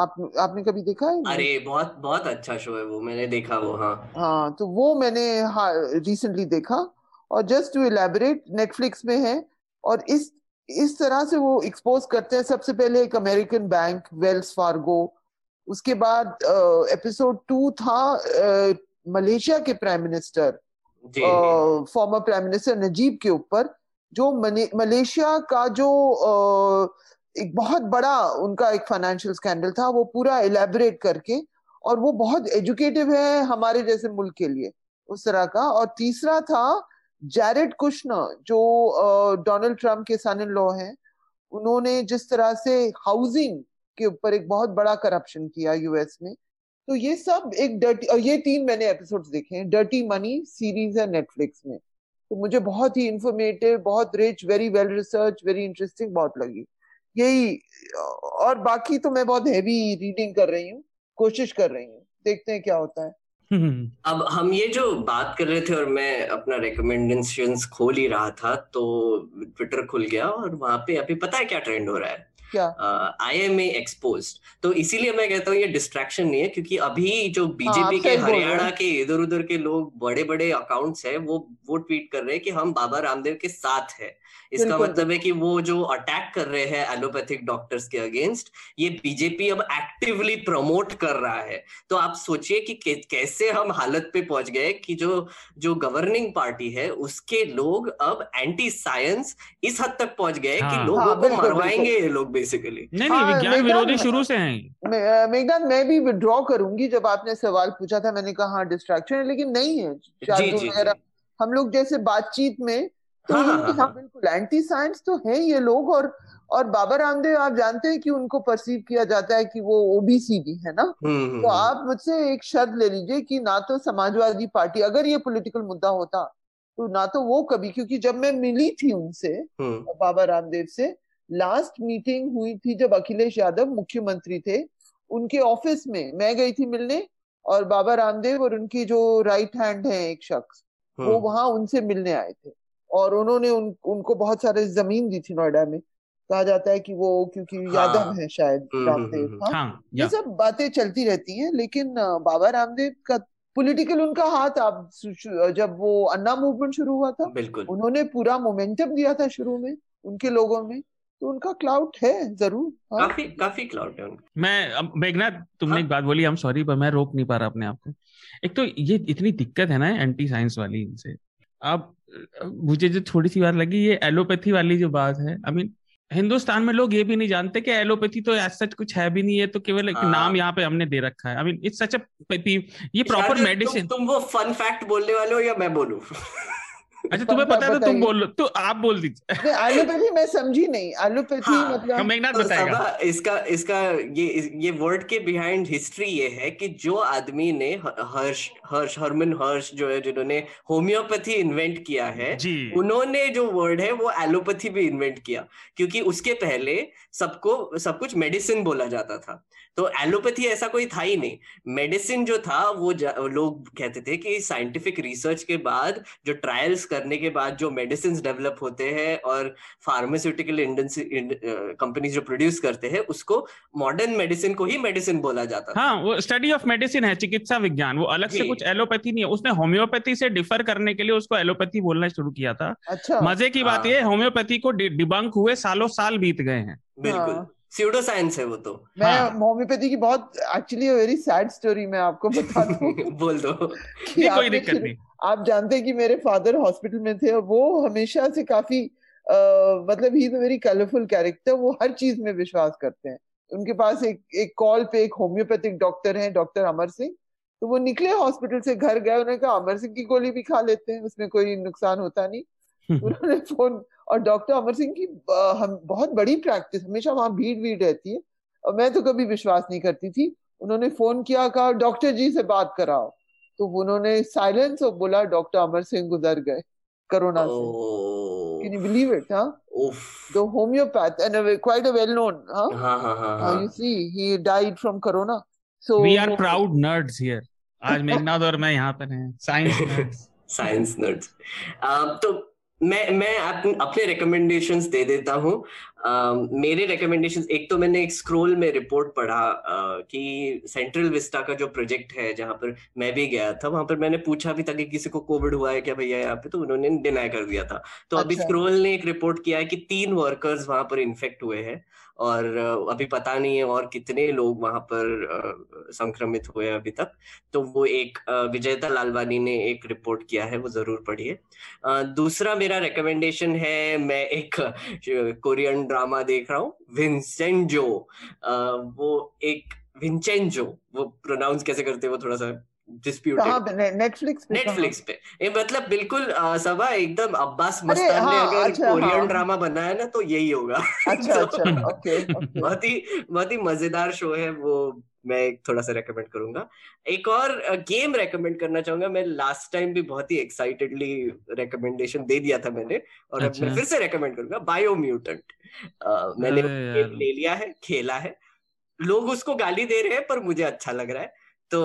आप आपने कभी देखा है? अरे बहुत बहुत अच्छा शो है वो, मैंने देखा वो। हाँ हाँ, तो वो मैंने हाँ रिसेंटली देखा। और जस्ट टू इलेबोरेट, नेटफ्लिक्स में है और इस इस तरह से वो एक्सपोज करते हैं। सबसे पहले एक अमेरिकन बैंक, वेल्स फार्गो, उसके बाद एपिसोड टू था आ, मलेशिया के prime minister, former prime minister Najib के ऊपर, जो मलेशिया का जो आ, एक बहुत बड़ा उनका एक फाइनेंशियल स्कैंडल था, वो पूरा इलेबोरेट करके। और वो बहुत एजुकेटिव है हमारे जैसे मुल्क के लिए, उस तरह का। और तीसरा था जैरेड कुशनर, जो डोनाल्ड ट्रम्प के सन इन लॉ हैं, उन्होंने जिस तरह से हाउसिंग के ऊपर एक बहुत बड़ा करप्शन किया यूएस में। तो ये सब एक डर्टी, और ये तीन मैंने एपिसोड्स देखे हैं। डर्टी मनी सीरीज है नेटफ्लिक्स में, तो मुझे बहुत ही इंफॉर्मेटिव, बहुत rich, very well research, very interesting बहुत लगी। यही, और बाकी तो मैं बहुत हैवी रीडिंग कर रही हूँ, कोशिश कर रही हूँ, देखते हैं क्या होता है। अब हम ये जो बात कर रहे थे और मैं अपना recommendations खोल ही रहा था तो ट्विटर खुल गया और वहां पे अभी पता है क्या ट्रेंड हो रहा है, क्या आई एम ए एक्सपोज्ड। तो इसीलिए मैं कहता हूँ ये डिस्ट्रैक्शन नहीं है, क्योंकि अभी जो बीजेपी के हरियाणा के इधर उधर के लोग बड़े बड़े अकाउंट्स है वो वो ट्वीट कर रहे हैं कि हम बाबा रामदेव के साथ है। इसका मतलब है कि वो जो अटैक कर रहे हैं एलोपैथिक डॉक्टर्स के अगेंस्ट, ये बीजेपी अब एक्टिवली प्रमोट कर रहा है। तो आप सोचिए कि कैसे हम हालत पे पहुंच गए कि जो जो गवर्निंग पार्टी है उसके लोग अब एंटी साइंस इस हद तक पहुंच गए कि लोगों को मरवाएंगे ये लोग बेसिकली। नहीं नहीं, विज्ञान विरोधी शुरू से हैं। मेघनाद, मैं भी विड्रॉ करूंगी, जब आपने सवाल पूछा था मैंने कहा हाँ डिस्ट्रैक्शन है, लेकिन नहीं है। हम लोग जैसे बातचीत में बिल्कुल एंटी साइंस तो है ये लोग, और और बाबा रामदेव आप जानते हैं कि उनको परसीव किया जाता है कि वो ओबीसी भी है ना, तो आप मुझसे एक शब्द ले लीजिए कि ना तो समाजवादी पार्टी, अगर ये पॉलिटिकल मुद्दा होता तो ना तो वो कभी, क्योंकि जब मैं मिली थी उनसे बाबा रामदेव से, लास्ट मीटिंग हुई थी जब अखिलेश यादव मुख्यमंत्री थे, उनके ऑफिस में मैं गई थी मिलने, और बाबा रामदेव और उनकी जो राइट हैंड है एक शख्स, वो वहां उनसे मिलने आए थे, और उन्होंने उन, उनको बहुत सारे जमीन दी थी नोएडा में। कहा जाता है कि वो क्योंकि हाँ, यादव है शायद रामदेव, हाँ, हाँ, ये सब बातें चलती रहती हैं। लेकिन बाबा रामदेव का पॉलिटिकल उनका हाथ, आप जब वो अन्ना मूवमेंट शुरू हुआ था उन्होंने पूरा मोमेंटम दिया था शुरू में उनके लोगों में, तो उनका क्लाउड है जरूर, हाँ? काफी काफी क्लाउड है। मैं मेघनाद तुमने हाँ? एक बात बोली, हम सॉरी पर मैं रोक नहीं पा रहा अपने आप को। एक तो ये इतनी दिक्कत है ना एंटी साइंस वाली इनसे। अब मुझे जो थोड़ी सी बात लगी ये एलोपैथी वाली जो बात है, आई मीन हिंदुस्तान में लोग ये भी नहीं जानते कि एलोपैथी तो ऐसा कुछ है भी नहीं है, तो केवल एक नाम यहाँ पे हमने दे रखा है। आई मीन इट्स सच अ, ये प्रॉपर मेडिसिन। तुम वो फन फैक्ट बोलने वाले हो या मैं बोलूं? अच्छा तुम्हें पता है तो तुम बोलो, तो आप बोल दीजिए। एलोपैथी मैं समझी नहीं, एलोपैथी हाँ, मतलब मेघनाद तो बताएगा इसका इसका ये ये वर्ड के बिहाइंड हिस्ट्री ये है कि जो आदमी ने हर्ष हर्ष हरमन हर्ष जो है, जिन्होंने होम्योपैथी इन्वेंट किया है, उन्होंने जो वर्ड है वो एलोपैथी भी इन्वेंट किया, क्योंकि उसके पहले सबको सब कुछ मेडिसिन बोला जाता था। तो एलोपैथी ऐसा कोई था ही नहीं। मेडिसिन जो था वो लोग कहते थे कि साइंटिफिक रिसर्च के बाद, जो ट्रायल्स करने के बाद जो मेडिसिन डेवलप होते हैं और फार्मास्यूटिकल कंपनीज जो प्रोड्यूस करते हैं, उसको मॉडर्न मेडिसिन को ही मेडिसिन बोला जाता था। हाँ, वो स्टडी ऑफ मेडिसिन है, चिकित्सा विज्ञान, वो अलग से कुछ एलोपैथी नहीं है। उसने होम्योपैथी से डिफर करने के लिए उसको एलोपैथी बोलना शुरू किया था। अच्छा। मजे की बात यह होम्योपैथी को डिबंक हुए सालों साल बीत गए हैं। बिल्कुल स्यूडो साइंस है वो तो। मैं होम्योपैथी की बहुत एक्चुअली वेरी सैड स्टोरी मैं आपको बता दूं। बोल दो, कोई दिक्कत नहीं। आप जानते हैं कि मेरे फादर हॉस्पिटल में थे और वो हमेशा से काफी आ, मतलब ही वेरी कलरफुल कैरेक्टर, वो हर चीज में विश्वास करते हैं। उनके पास एक एक कॉल पे एक होम्योपैथिक डॉक्टर है, डॉक्टर अमर सिंह। तो वो निकले हॉस्पिटल से, घर गए, उन्होंने कहा अमर सिंह की गोली भी खा लेते हैं, उसमें कोई नुकसान होता नहीं। उन्होंने फोन, और डॉक्टर अमर सिंह की हम बहुत बड़ी प्रैक्टिस, हमेशा वहाँ भीड़ भीड़ रहती है, और मैं तो कभी विश्वास नहीं करती थी। उन्होंने फोन किया, कहा डॉक्टर जी से बात कराओ, तो उन्होंने साइलेंस और बोला डॉक्टर अमर सिंह गुजर गए कोरोना से। Can you believe it? हाँ, the homeopath and quite a well known. हाँ, you see he died from corona. So we are proud nerds here. आज मेघनाद और मैं यहाँ पर हैं, साइंस नर्ड्स, साइंस नर्ड्स। तो मैं मैं अपने recommendations दे देता हूँ। uh, मेरे recommendations, एक तो मैंने एक स्क्रोल में रिपोर्ट पढ़ा uh, कि सेंट्रल विस्टा का जो प्रोजेक्ट है, जहाँ पर मैं भी गया था, वहां पर मैंने पूछा भी था कि किसी को कोविड हुआ है क्या भैया यहाँ पे, तो उन्होंने डिनाई कर दिया था। तो अच्छा। अभी स्क्रोल ने एक रिपोर्ट किया है कि तीन वर्कर्स वहां पर इन्फेक्ट हुए हैं, और अभी पता नहीं है और कितने लोग वहां पर संक्रमित हुए हैं अभी तक। तो वो एक विजयता लालवानी ने एक रिपोर्ट किया है, वो जरूर पढ़िए। दूसरा मेरा रिकमेंडेशन है, मैं एक कोरियन ड्रामा देख रहा हूँ, विंसेंजो। वो एक विंसेंजो, वो प्रोनाउंस कैसे करते हैं वो थोड़ा सा नेटफ्लिक्स नेटफ्लिक्स पे, पे। मतलब बिल्कुल सबा एकदम अब्बास मस्तान ने अगर अच्छा, कोरियन हाँ। ड्रामा बनाया ना तो यही होगा। अच्छा, तो, अच्छा, ओके, ओके। बहुत ही बहुत ही मजेदार शो है वो। मैं थोड़ा सा रेकमेंड करूंगा। एक और गेम रेकमेंड करना चाहूंगा मैं, लास्ट टाइम भी बहुत ही एक्साइटेडली रेकमेंडेशन दे दिया था मैंने, और अच्छा। अब मैं फिर से रेकमेंड करूंगा बायोम्यूटेंट। मैंने गेम ले लिया है, खेला है, लोग उसको गाली दे रहे हैं पर मुझे अच्छा लग रहा है। तो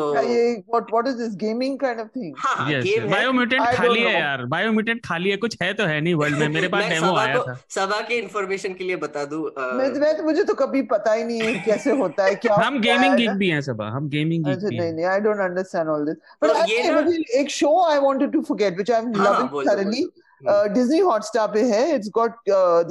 what what is this gaming kind of thing? हाँ, yes, गेम है। बायोम्यूटेंट खाली है यार, बायोम्यूटेंट खाली है, कुछ है तो है नहीं वर्ल्ड में। मेरे पास डेमो आया था। सबा के इन्फॉर्मेशन के लिए बता दूं, आ... मैं, मैं तो मुझे तो कभी पता ही नहीं है कैसे होता है क्या। हम गेमिंग गीक भी हैं सबा, हम गेमिंग गीक भी हैं। नहीं नहीं, I don't understand all this. But actually एक show I wanted to forget which I'm loving thoroughly. Disney Hotstar पे है, it's got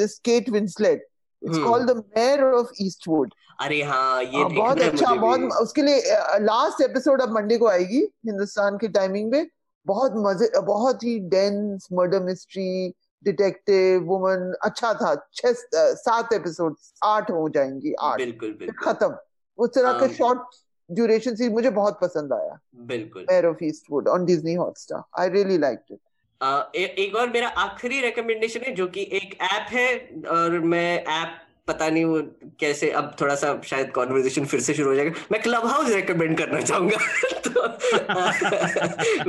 this Kate Winslet. It's called The Mayor of Eastwood. अरे हाँ, ये बहुत अच्छा, बहुत उसके लिए लास्ट एपिसोड अब मंडे को आएगी हिंदुस्तान की टाइमिंग में। बहुत मजे, बहुत ही dense murder mystery, detective, woman, अच्छा था। छह सात एपिसोड, आठ हो जाएंगी, आठ बिल्कुल खत्म। उस तरह का शॉर्ट ड्यूरेशन सीरीज मुझे बहुत पसंद आया। बिल्कुल, mayor of Eastwood on Disney Hotstar, I really liked it. एक और मेरा आखिरी रिकमेंडेशन है जो कि एक ऐप है, और मैं ऐप पता नहीं वो कैसे, अब थोड़ा सा शायद कॉन्वर्जेशन फिर से शुरू हो जाएगा। मैं क्लब हाउस रेकमेंड करना चाहूंगा। तो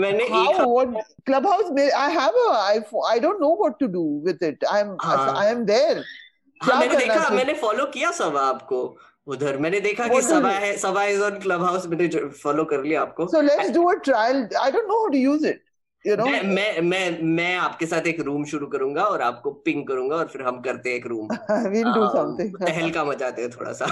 मैंने क्लब हाउस में I have I don't know what to do with it, I am I am there. मैंने देखा, मैंने फॉलो किया सब आपको उधर, मैंने देखा कि सबा है, Saba is on Clubhouse, मैंने फॉलो कर लिया आपको। So let's do a trial, I don't know how to use it. You know? मैं, मैं मैं मैं आपके साथ एक रूम शुरू करूंगा और आपको पिंग करूंगा, और फिर हम करते हैं एक रूम। We'll do something. तहलका मचाते हैं थोड़ा सा।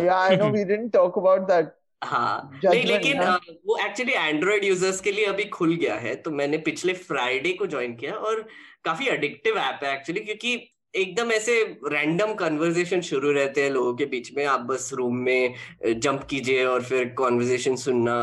Yeah, I know we didn't talk about that. हाँ, नहीं, लेकिन हाँ। वो एक्चुअली एंड्रॉइड यूजर्स के लिए अभी खुल गया है, तो मैंने पिछले फ्राइडे को ज्वाइन किया, और काफी एडिक्टिव ऐप है एक्चुअली, क्योंकि एकदम ऐसे रैंडम कन्वर्सेशन शुरू रहते हैं लोगों के बीच में। आप बस रूम में जंप कीजिए और फिर कन्वर्सेशन सुनना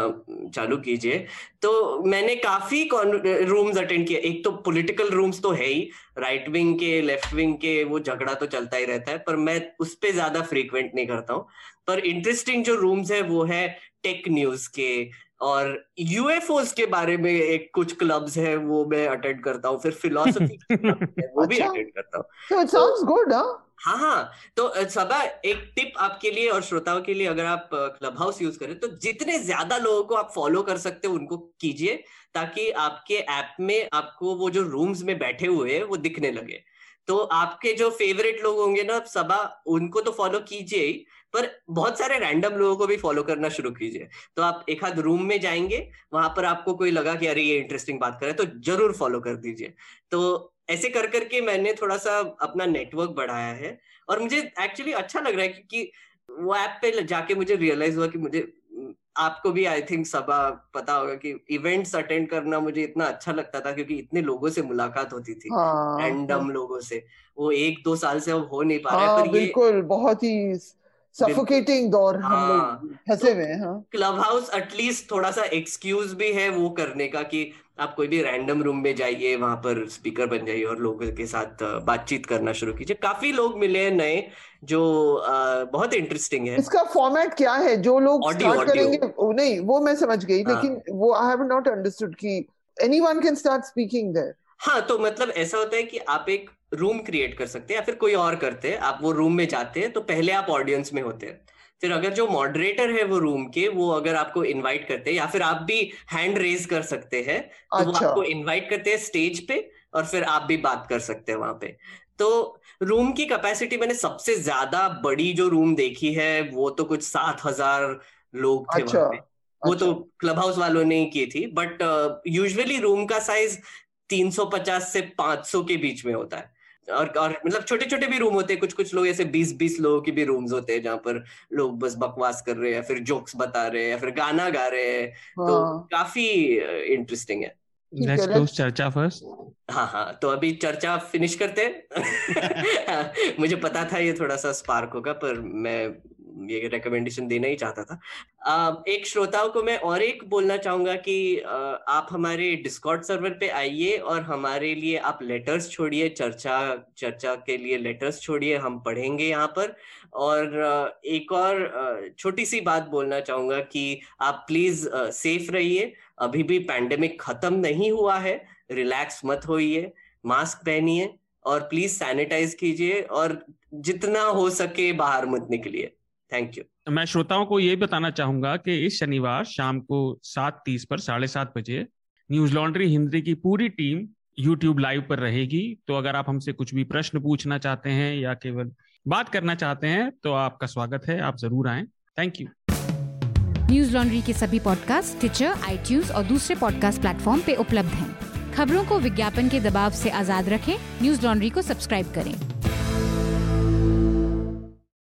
चालू कीजिए। तो मैंने काफी रूम्स अटेंड किए। एक तो पॉलिटिकल रूम्स तो है ही, राइट विंग के, लेफ्ट विंग के, वो झगड़ा तो चलता ही रहता है, पर मैं उस पर ज्यादा फ्रीक्वेंट नहीं करता हूँ। पर इंटरेस्टिंग जो रूम्स है वो है टेक न्यूज के, और यूएफओज के बारे में एक कुछ क्लब्स है वो मैं अटेंड करता हूँ, फिर फिलोसफी वो भी अटेंड करता हूँ। It sounds good. हाँ हाँ, तो सबा एक टिप आपके लिए और श्रोताओं के लिए, अगर आप क्लब हाउस यूज करें तो जितने ज्यादा लोगों को आप फॉलो कर सकते हो उनको कीजिए, ताकि आपके ऐप में आपको वो जो रूम्स में बैठे हुए हैं वो दिखने लगे। तो आपके जो फेवरेट लोग होंगे ना सबा, उनको तो फॉलो कीजिए ही, पर बहुत सारे रैंडम लोगों को भी फॉलो करना शुरू कीजिए। तो आप एक आध रूम में जाएंगे, वहां पर आपको कोई लगा कि अरे ये इंटरेस्टिंग बात करे, तो जरूर फॉलो कर दीजिए। तो ऐसे कर करके मैंने थोड़ा सा अपना नेटवर्क बढ़ाया है, और मुझे एक्चुअली अच्छा लग रहा है, क्योंकि वो ऐप पे जाके मुझे रियलाइज हुआ कि मुझे, आपको भी आई थिंक सबा पता होगा कि इवेंट्स अटेंड करना मुझे इतना अच्छा लगता था, क्योंकि इतने लोगों से मुलाकात होती थी, रैंडम लोगों से। वो एक दो साल से अब हो नहीं पा रहा है, पर बिल्कुल बहुत ही सफोकेटिंग दौर हम लोग फंसे हुए हैं। क्लब हाउस एटलीस्ट थोड़ा सा एक्सक्यूज भी है वो करने का, कि आप कोई भी रैंडम रूम में जाइए, वहां पर स्पीकर बन जाइए और लोगों के साथ बातचीत करना शुरू कीजिए। काफी लोग मिले हैं नए जो आ, बहुत इंटरेस्टिंग है। इसका फॉर्मेट क्या है? जो लोग स्टार्ट करेंगे, नहीं वो मैं समझ गई, लेकिन वो आई हैव नॉट अंडरस्टूड कि anyone can start speaking there. हाँ, तो मतलब ऐसा होता है कि आप एक रूम क्रिएट कर सकते हैं, या फिर कोई और करते हैं, आप वो रूम में जाते हैं, तो पहले आप ऑडियंस में होते हैं, फिर अगर जो मॉडरेटर है वो रूम के, वो अगर आपको इनवाइट करते हैं, या फिर आप भी हैंड रेज कर सकते हैं, तो अच्छा। वो आपको इनवाइट करते हैं स्टेज पे, और फिर आप भी बात कर सकते हैं वहां पे। तो रूम की कैपेसिटी, मैंने सबसे ज्यादा बड़ी जो रूम देखी है वो तो कुछ सात हजार लोग थे अच्छा। वहां पे, वो अच्छा। तो क्लब हाउस वालों ने ही की थी, बट यूजुअली रूम का साइज तीन सौ पचास से पांच सौ के बीच में होता है, और, और मतलब छोटे छोटे भी रूम होते हैं। कुछ कुछ लोग ऐसे बीस बीस लोगों के भी रूम्स होते हैं, जहाँ पर लोग बस बकवास कर रहे हैं, फिर जोक्स बता रहे हैं, या फिर गाना गा रहे हैं। तो काफी इंटरेस्टिंग है। Let's do चर्चा first. हाँ हाँ, तो अभी चर्चा फिनिश करते हैं। मुझे पता था ये थोड़ा सा स्पार्क होगा, पर मैं ये रिकमेंडेशन देना ही चाहता था। एक श्रोताओं को मैं और एक बोलना चाहूंगा कि आप हमारे डिस्कॉर्ड सर्वर पे आइए, और हमारे लिए आप लेटर्स छोड़िए, चर्चा चर्चा के लिए लेटर्स छोड़िए, हम पढ़ेंगे यहाँ पर। और एक और छोटी सी बात बोलना चाहूंगा कि आप प्लीज सेफ रहिए, अभी भी पैंडेमिक खत्म नहीं हुआ है, रिलैक्स मत होइए, मास्क पहनिए, और प्लीज सैनिटाइज कीजिए, और जितना हो सके बाहर मत निकलिए। Thank you. मैं श्रोताओं को ये बताना चाहूंगा कि इस शनिवार शाम को सात तीस पर साढ़े सात बजे न्यूज लॉन्ड्री हिंदी की पूरी टीम यूट्यूब लाइव पर रहेगी। तो अगर आप हमसे कुछ भी प्रश्न पूछना चाहते हैं या केवल बात करना चाहते हैं तो आपका स्वागत है, आप जरूर आएं। Thank you. न्यूज लॉन्ड्री के सभी पॉडकास्ट टिचर, आईट्यूज और दूसरे पॉडकास्ट प्लेटफॉर्म पे उपलब्ध हैं। खबरों को विज्ञापन के दबाव से आजाद रखें, न्यूज लॉन्ड्री को सब्सक्राइब करें।